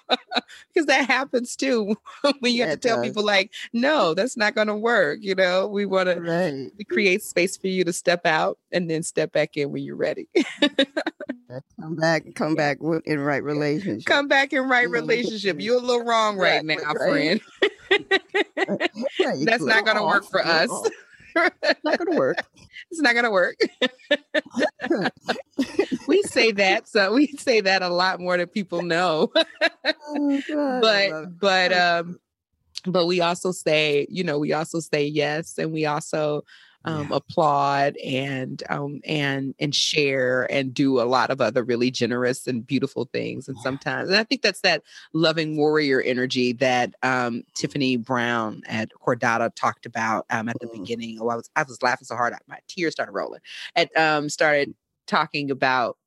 because that happens too, when you yeah, have to tell does. people like, no, that's not going to work. You know, we want right. to create space for you to step out and then step back in when you're ready. Come back, come back in right relationship. Come back in right relationship. You're a little wrong right, right now, right. friend. Yeah, that's not going to work for us. It's not going to work. It's not going to work. We say that, so we say that a lot more than people know. Oh, God, but but um, but we also say, you know, we also say yes, and we also um, yeah. applaud and um, and and share and do a lot of other really generous and beautiful things. And yeah. sometimes, and I think that's that loving warrior energy that um, Tiffany Brown at Cordata talked about um, at the mm. beginning. Oh, I was I was laughing so hard, my tears started rolling. And um, started talking about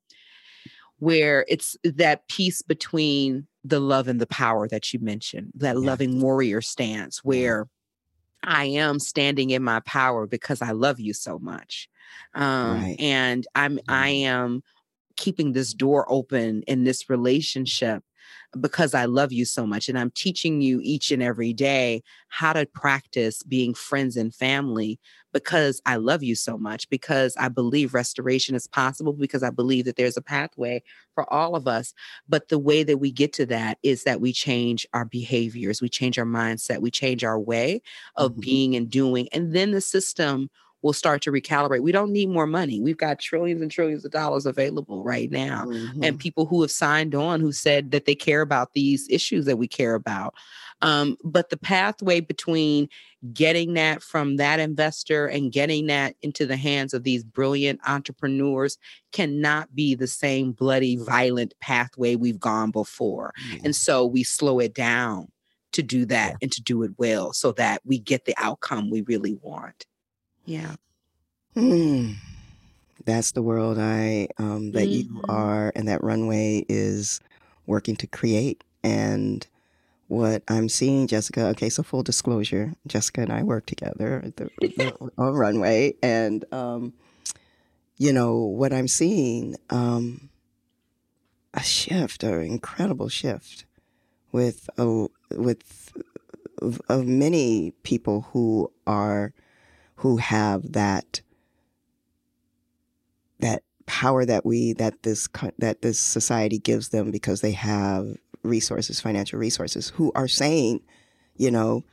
where it's that piece between the love and the power that you mentioned, that yeah. loving warrior stance where I am standing in my power because I love you so much. Um, right. And I'm, I am keeping this door open in this relationship because I love you so much. And I'm teaching you each and every day how to practice being friends and family because I love you so much, because I believe restoration is possible, because I believe that there's a pathway for all of us. But the way that we get to that is that we change our behaviors, we change our mindset, we change our way of mm-hmm. being and doing. And then the system we'll start to recalibrate. We don't need more money. We've got trillions and trillions of dollars available right now. Mm-hmm. And people who have signed on, who said that they care about these issues that we care about. Um, but the pathway between getting that from that investor and getting that into the hands of these brilliant entrepreneurs cannot be the same bloody, violent pathway we've gone before. Mm-hmm. And so we slow it down to do that yeah. and to do it well so that we get the outcome we really want. Yeah. Mm. That's the world I um, that mm-hmm. you are and that Runway is working to create. And what I'm seeing, Jessica, okay, so full disclosure, Jessica and I work together at the, the, on Runway. And, um, you know, what I'm seeing, um, a shift, an incredible shift with, a, with of, of many people who are who have that that power that we that this that this society gives them because they have resources, financial resources, who are saying, you know,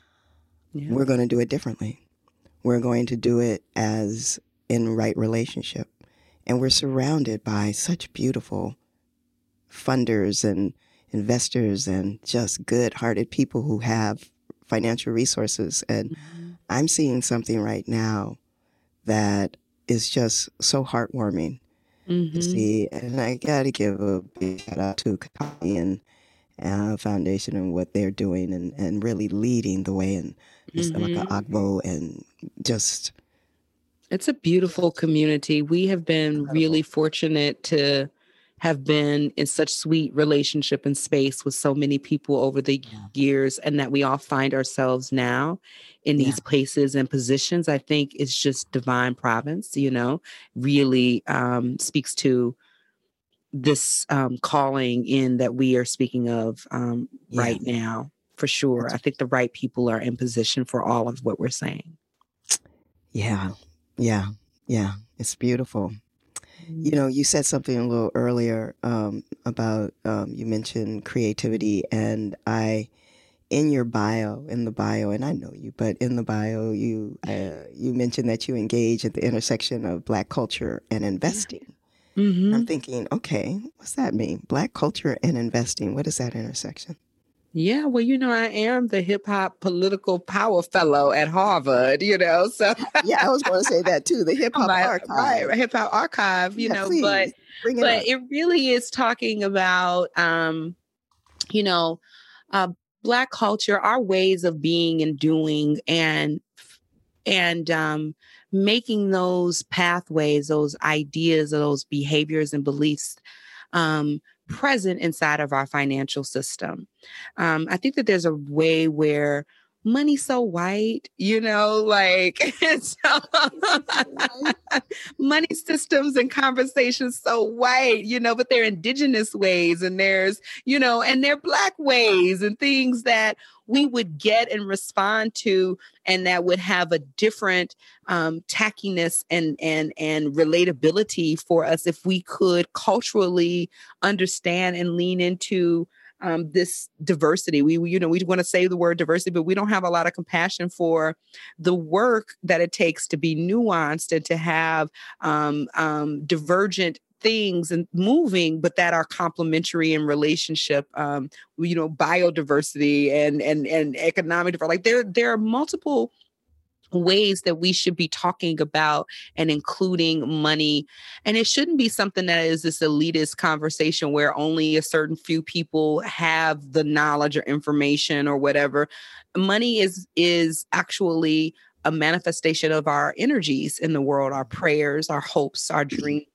yeah. we're going to do it differently. We're going to do it as in right relationship. And we're surrounded by such beautiful funders and investors and just good-hearted people who have financial resources. And mm-hmm. I'm seeing something right now that is just so heartwarming mm-hmm. to see. And I got to give a big shout out to Katali and uh, Foundation and what they're doing and, and really leading the way. And Miz Emeka Agbo and just. It's a beautiful community. We have been incredible. Really fortunate to have been in such sweet relationship and space with so many people over the yeah. years, and that we all find ourselves now in yeah. these places and positions. I think it's just divine providence, you know, really um, speaks to this um, calling in that we are speaking of um, yeah. right now, for sure. That's I think the right people are in position for all of what we're saying. Yeah, yeah, yeah. It's beautiful. You know, you said something a little earlier um, about um, you mentioned creativity, and I, in your bio, in the bio, and I know you, but in the bio, you uh, you mentioned that you engage at the intersection of Black culture and investing. Mm-hmm. I'm thinking, okay, what's that mean? Black culture and investing. What is that intersection? Yeah, well, you know, I am the hip hop political power fellow at Harvard, you know, so. Yeah, I was going to say that too, the Hip Hop My, Archive. Right, Hip Hop Archive, you yeah, know, please, but, bring it, but up. It really is talking about, um, you know, uh, Black culture, our ways of being and doing and, and um, making those pathways, those ideas, those behaviors and beliefs um present inside of our financial system. Um, I think that there's a way where money's so white, you know, like so money systems and conversations so white, you know, but they're indigenous ways and there's, you know, and they're Black ways and things that we would get and respond to and that would have a different um, tackiness and and and relatability for us if we could culturally understand and lean into Um, this diversity. We, we, you know, we want to say the word diversity, but we don't have a lot of compassion for the work that it takes to be nuanced and to have um, um, divergent things and moving, but that are complementary in relationship, um, you know, biodiversity and, and, and economic diversity. Like there, there are multiple ways that we should be talking about and including money. And it shouldn't be something that is this elitist conversation where only a certain few people have the knowledge or information or whatever. Money is, is actually a manifestation of our energies in the world, our prayers, our hopes, our dreams.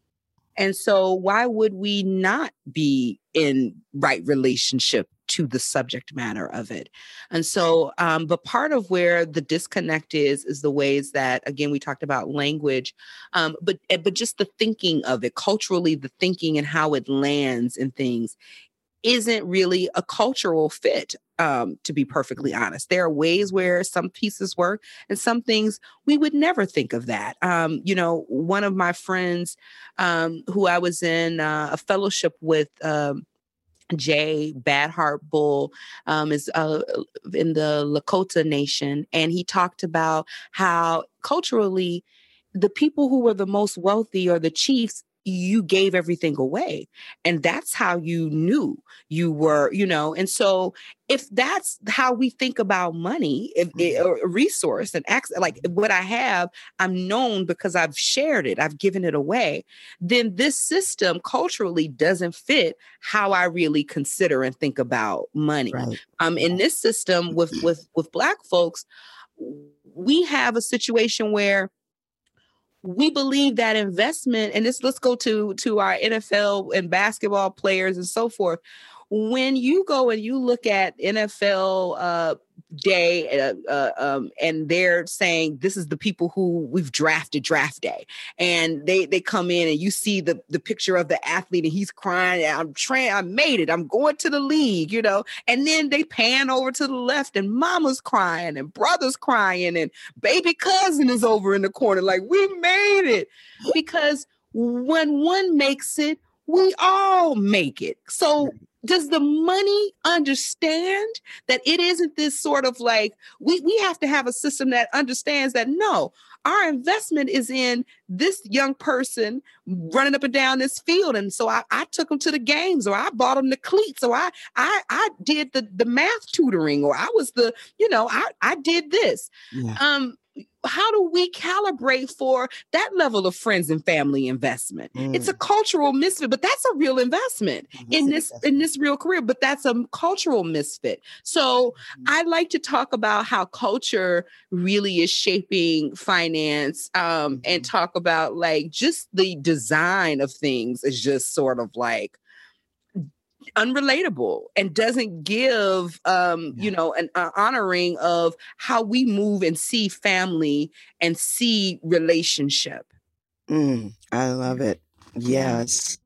And so why would we not be in right relationship to the subject matter of it? And so, um, but part of where the disconnect is, is the ways that, again, we talked about language, um, but, but just the thinking of it, culturally, the thinking and how it lands in things isn't really a cultural fit, um, to be perfectly honest. There are ways where some pieces work and some things we would never think of that. Um, you know, one of my friends um, who I was in uh, a fellowship with, um, Jay Bad Heart Bull, um, is uh, in the Lakota Nation. And he talked about how culturally the people who were the most wealthy or the chiefs, you gave everything away. And that's how you knew you were, you know. And so if that's how we think about money, if it, a resource and access, like what I have, I'm known because I've shared it, I've given it away, then this system culturally doesn't fit how I really consider and think about money. Right. Um, in this system with, with, with Black folks, we have a situation where we believe that investment, and this, let's go to, to our N F L and basketball players and so forth. When you go and you look at N F L uh, day uh, uh, um, and they're saying, this is the people who we've drafted draft day. And they, they come in and you see the, the picture of the athlete and he's crying. I'm trying, I made it. I'm going to the league, you know, and then they pan over to the left and mama's crying and brother's crying and baby cousin is over in the corner. Like, we made it. Because when one makes it, we all make it. So does the money understand that it isn't this sort of like, we, we have to have a system that understands that, no, our investment is in this young person running up and down this field. And so I, I took them to the games, or I bought them the cleats, or I, I, I did the, the math tutoring, or I was the, you know, I, I did this. Yeah. Um, how do we calibrate for that level of friends and family investment? Mm. It's a cultural misfit, but that's a real investment mm-hmm. in this, in this real career, but that's a cultural misfit. So mm. I like to talk about how culture really is shaping finance um, mm-hmm. and talk about like just the design of things is just sort of like unrelatable and doesn't give, um, yeah. you know, an uh, honoring of how we move and see family and see relationship. Mm, I love it. Yes.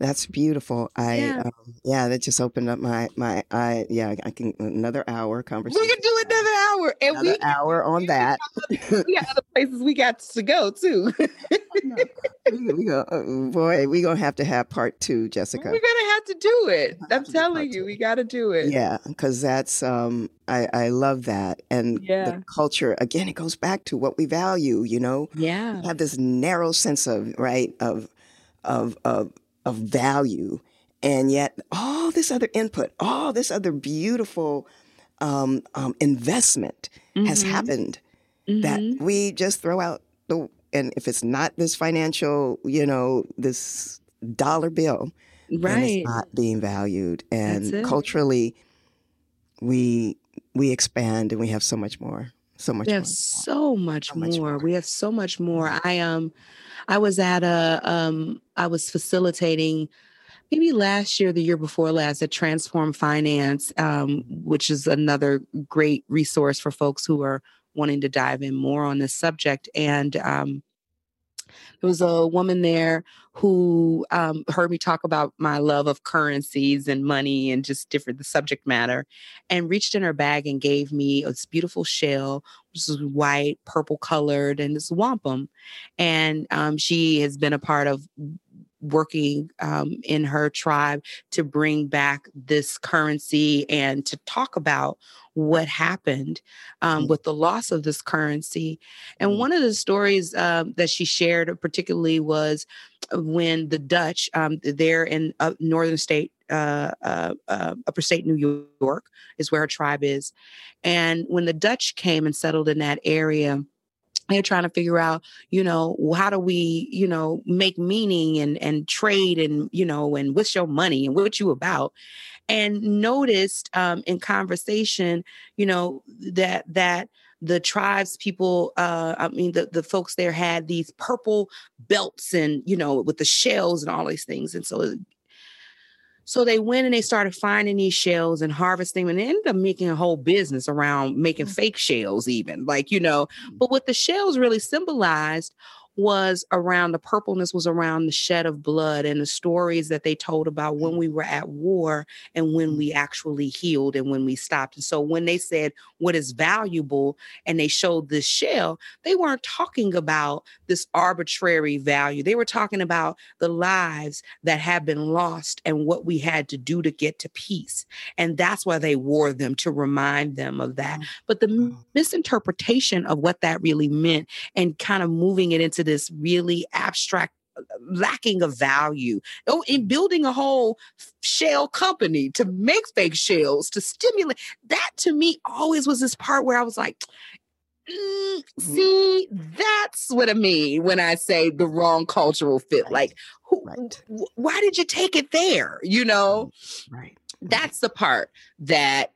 That's beautiful. I, yeah, um, yeah that just opened up my, my, I, yeah, I can, another hour conversation. We can do another hour. And another we, hour on we, that. We got, other, we got other places we got to go too. we, we go, oh boy, we're going to have to have part two, Jessica. We're going to have to do it. I'm telling you, two. we got to do it. Yeah. Cause that's, um, I, I love that. And yeah. the culture, again, it goes back to what we value, you know, yeah. We have this narrow sense of, right. Of, of, of, of value. And yet all this other input, all this other beautiful um, um, investment mm-hmm. has happened mm-hmm. that we just throw out. The, and if it's not this financial, you know, this dollar bill, right. then it's not being valued. And culturally, we we expand and we have so much more. So much. We have more. so much so more. more. We have so much more. I um, I was at a um, I was facilitating, maybe last year, the year before last, at Transform Finance, um, which is another great resource for folks who are wanting to dive in more on this subject. And um, there was a woman there who um, heard me talk about my love of currencies and money and just different the subject matter, and reached in her bag and gave me this beautiful shell, which is white, purple colored, and it's wampum. And um, she has been a part of working um, in her tribe to bring back this currency and to talk about what happened um, with the loss of this currency. And one of the stories uh, that she shared particularly was when the Dutch um, there in uh, northern state, uh, uh, uh, upper state New York is where her tribe is. And when the Dutch came and settled in that area, they're trying to figure out, you know, how do we, you know, make meaning and, and trade and, you know, and what's your money and what you about? And noticed um, in conversation, you know, that that the tribes people, uh, I mean, the, the folks there had these purple belts and, you know, with the shells and all these things. And so it, So they went and they started finding these shells and harvesting them, and they ended up making a whole business around making fake shells even, like, you know, but what the shells really symbolized was around the purpleness was around the shed of blood and the stories that they told about when we were at war and when we actually healed and when we stopped. And so when they said what is valuable and they showed this shell, they weren't talking about this arbitrary value. They were talking about the lives that had been lost and what we had to do to get to peace. And that's why they wore them, to remind them of that. But the misinterpretation of what that really meant and kind of moving it into this really abstract lacking of value in building a whole shell company to make fake shells to stimulate that, to me always was this part where I was like, mm, see, that's what I mean when I say the wrong cultural fit. Right. Like who, right. why did you take it there? You know, right. Right. That's the part that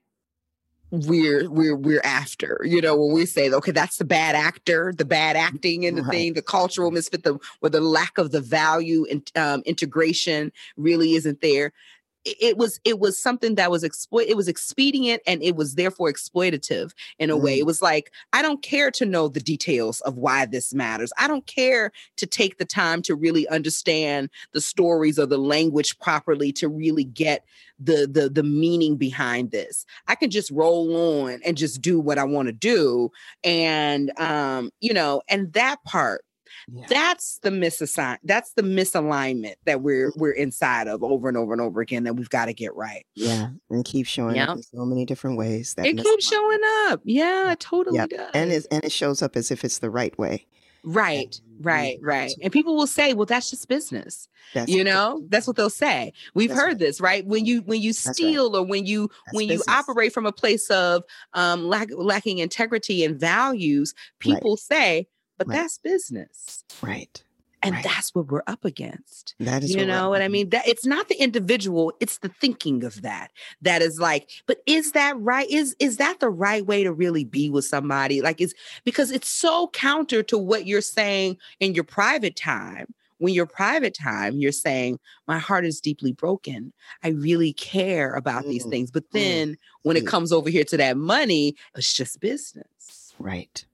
we're we're we're after, you know, when we say, okay, that's the bad actor, the bad acting and the right. thing, the cultural misfit, the or the lack of the value and um, integration really isn't there. It, it was it was something that was exploit. It was expedient and it was therefore exploitative in a mm. way. It was like, I don't care to know the details of why this matters. I don't care to take the time to really understand the stories or the language properly to really get The, the the meaning behind this. I can just roll on and just do what I want to do. And, um, you know, and that part, yeah. that's the misassign, that's the misalignment that we're, we're inside of over and over and over again that we've got to get right. Yeah. And keep showing yep. up in so many different ways. That it keeps showing up. Yeah, it totally yep. does. And, it's, and it shows up as if it's the right way. Right, right, right. And people will say, well, that's just business. That's you know, right. that's what they'll say. We've that's heard right. this, right? When you when you steal right. or when you that's when business. You operate from a place of um, lack, lacking integrity and values, people right. say, but right. that's business. Right. And right. that's what we're up against. That is, you know what I mean? That it's not the individual, it's the thinking of that. That is like, but is that right? Is is that the right way to really be with somebody? Like, is because it's so counter to what you're saying in your private time. When your private time, you're saying, my heart is deeply broken. I really care about mm. these things. But then mm. when mm. it comes over here to that money, it's just business. Right.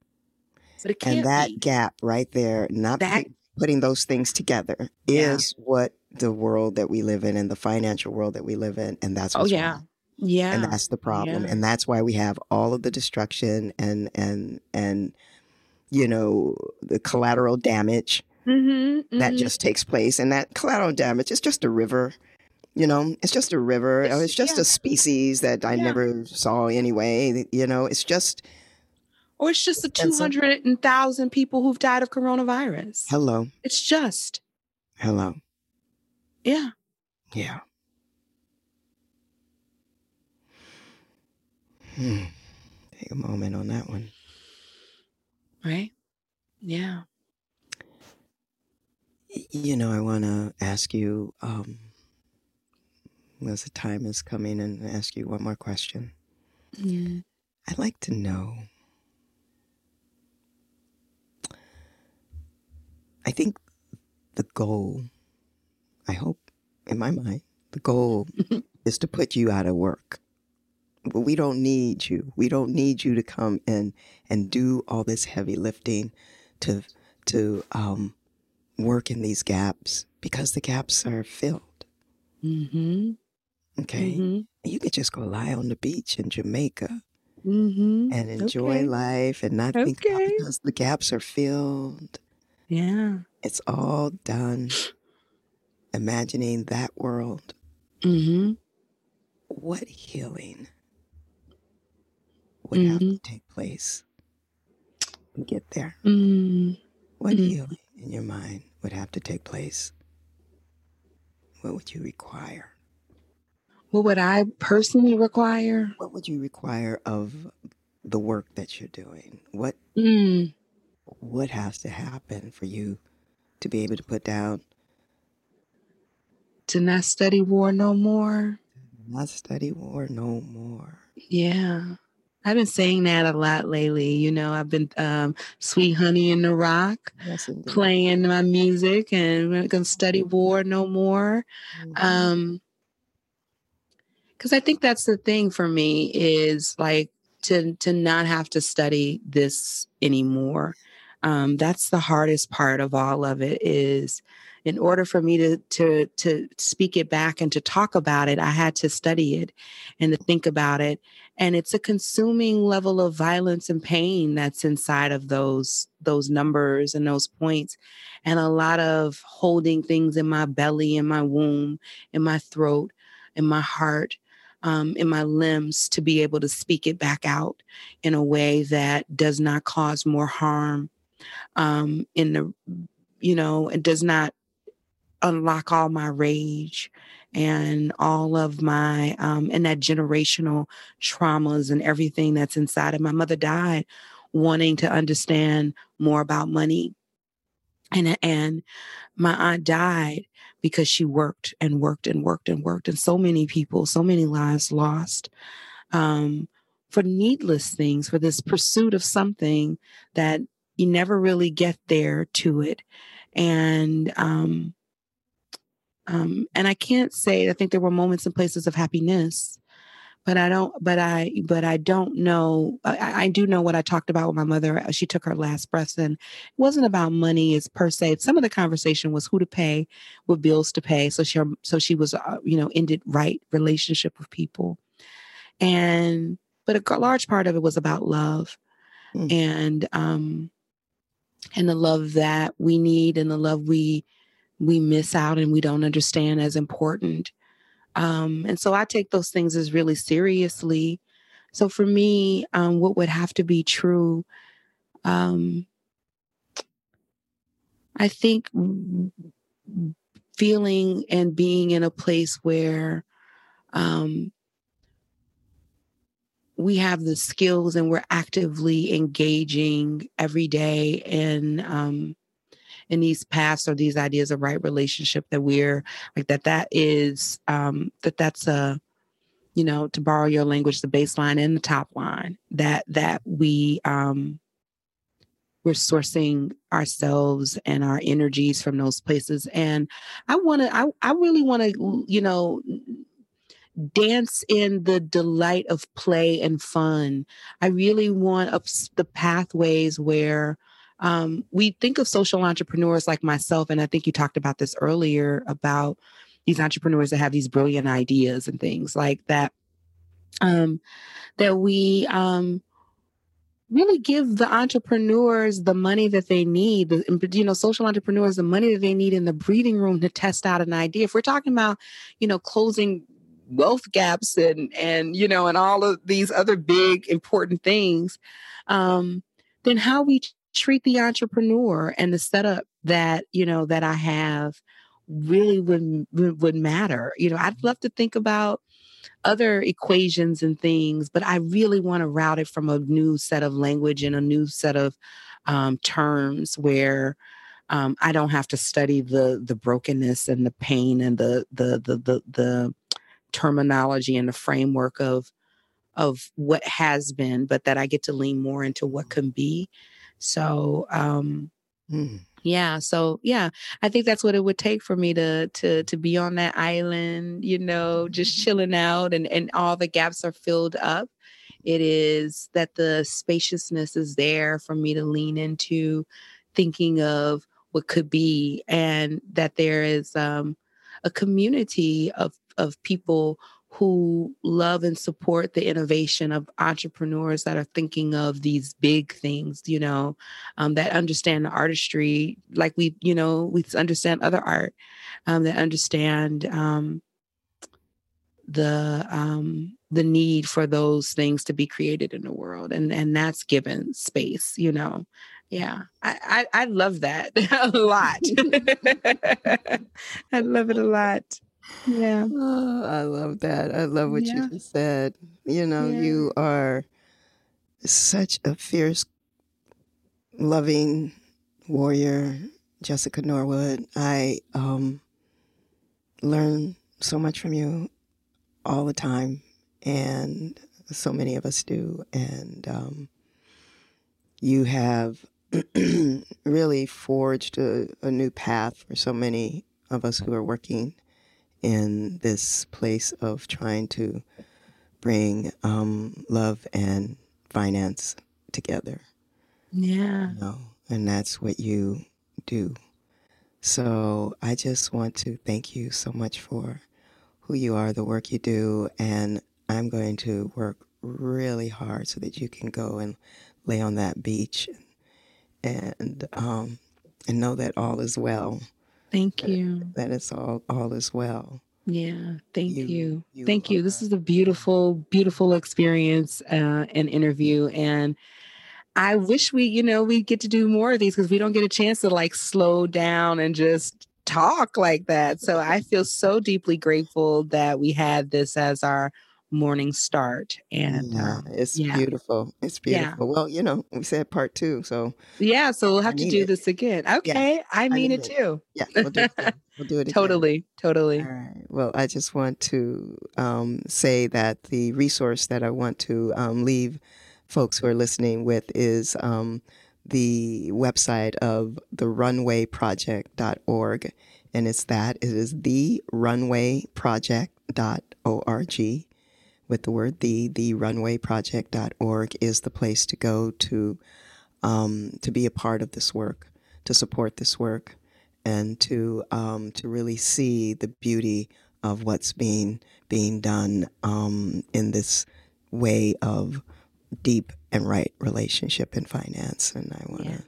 But it can't and that be. Gap right there, not that. Be- Putting those things together yeah. is what the world that we live in and the financial world that we live in. And that's what's oh, yeah. wrong. Yeah. And that's the problem. Yeah. And that's why we have all of the destruction and, and, and, you know, the collateral damage mm-hmm, mm-hmm. that just takes place. And that collateral damage is just a river, you know, it's just a river. It's, it's just yeah. a species that I yeah. never saw anyway. You know, it's just... Or it's just the two hundred thousand people who've died of coronavirus. Hello. It's just. Hello. Yeah. Yeah. Hmm. Take a moment on that one. Right? Yeah. You know, I want to ask you, um, as the time is coming, and ask you one more question. Yeah. I'd like to know. I think the goal, I hope in my mind, the goal is to put you out of work. But we don't need you. We don't need you to come in and do all this heavy lifting to to um, work in these gaps, because the gaps are filled. Mm-hmm. Okay. Mm-hmm. You could just go lie on the beach in Jamaica mm-hmm. and enjoy okay. life and not okay. think about it, because the gaps are filled. Yeah. It's all done. imagining that world. Mm-hmm. What healing would mm-hmm. have to take place to get there? Mm-hmm. What mm-hmm. healing in your mind would have to take place? What would you require? What would I personally require? What would you require of the work that you're doing? What mm. what has to happen for you to be able to put down? To not study war no more. Not study war no more. Yeah. I've been saying that a lot lately. You know, I've been um, Sweet Honey in the Rock, yes, playing my music, and we're going to study war no more. Mm-hmm. Um, because I think that's the thing for me is like to to not have to study this anymore. Um, that's the hardest part of all of it is in order for me to to to speak it back and to talk about it, I had to study it and to think about it. And it's a consuming level of violence and pain that's inside of those those numbers and those points, and a lot of holding things in my belly, in my womb, in my throat, in my heart, um, in my limbs, to be able to speak it back out in a way that does not cause more harm. Um, in the, you know, it does not unlock all my rage and all of my, um, and that generational traumas and everything that's inside of my mother died wanting to understand more about money. And, and my aunt died because she worked and worked and worked and worked. And so many people, so many lives lost um, for needless things, for this pursuit of something that you never really get there to it. And, um, um, and I can't say, I think there were moments and places of happiness, but I don't, but I, but I don't know. I, I do know what I talked about with my mother. She took her last breath, and it wasn't about money as per se. Some of the conversation was who to pay, what bills to pay. So she, so she was, uh, you know, ended right relationship with people. And, but a large part of it was about love mm. and, um, and the love that we need and the love we, we miss out and we don't understand as important. Um, and so I take those things as really seriously. So for me, um, what would have to be true, um, I think feeling and being in a place where um, we have the skills and we're actively engaging every day in um, in these paths or these ideas of right relationship that we're like, that, that is, um, that that's a, you know, to borrow your language, the baseline and the top line that, that we, um, we're sourcing ourselves and our energies from those places. And I want to, I, I really want to, you know, dance in the delight of play and fun. I really want up the pathways where, Um, we think of social entrepreneurs like myself, and I think you talked about this earlier about these entrepreneurs that have these brilliant ideas and things like that, um, that we um, really give the entrepreneurs the money that they need, the, you know, social entrepreneurs, the money that they need in the breathing room to test out an idea. If we're talking about, you know, closing wealth gaps and, and, you know, and all of these other big, important things, um, then how we treat the entrepreneur and the setup that, you know, that I have really would, would matter. You know, I'd love to think about other equations and things, but I really want to route it from a new set of language and a new set of um, terms where um, I don't have to study the, the brokenness and the pain and the, the, the, the, the terminology and the framework of, of what has been, but that I get to lean more into what can be. So, um, mm. yeah. So, yeah, I think that's what it would take for me to, to, to be on that island, you know, just chilling out and, and all the gaps are filled up. It is that the spaciousness is there for me to lean into thinking of what could be, and that there is, um, a community of, of people who love and support the innovation of entrepreneurs that are thinking of these big things, you know, um, that understand the artistry, like we, you know, we understand other art, um, that understand um, the um, the need for those things to be created in the world. And, and that's given space, you know. Yeah, I, I, I love that a lot. I love it a lot. Yeah. Oh, I love that. I love what yeah. you just said. You know, yeah. you are such a fierce, loving warrior, Jessica Norwood. I um, learn so much from you all the time, and so many of us do. And um, you have really forged a, a new path for so many of us who are working in this place of trying to bring um, love and finance together. Yeah. You know, and that's what you do. So I just want to thank you so much for who you are, the work you do, and I'm going to work really hard so that you can go and lay on that beach and and, um, and know that all is well. Thank you. That it's all, all is well. Yeah. Thank you. you. you Thank you. Are. This is a beautiful, beautiful experience uh, and interview. And I wish we, you know, we get to do more of these because we don't get a chance to like slow down and just talk like that. So I feel so deeply grateful that we had this as our morning start. And yeah, it's yeah. beautiful. It's beautiful. Yeah. Well, you know, we said part two, so yeah, so we'll have I to do it. this again. Okay. Yeah, I mean I it, it too. Yeah, we'll do it again. We'll do it again. Totally. Totally. All right. Well, I just want to um, say that the resource that I want to um, leave folks who are listening with is um, the website of the runway project dot org. And it's that. It is the runway project dot org. With the word the, the runway project dot org is the place to go to um, to be a part of this work, to support this work, and to um, to really see the beauty of what's being being done um, in this way of deep and right relationship in finance. And I want to yeah.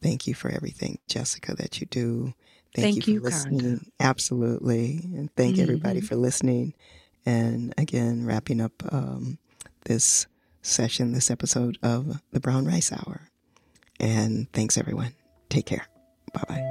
thank you for everything, Jessica, that you do. Thank, thank you, you for listening. Konda. Absolutely. And thank mm-hmm. everybody for listening. And again, wrapping up um, this session, this episode of the Brown Rice Hour. And thanks, everyone. Take care. Bye-bye.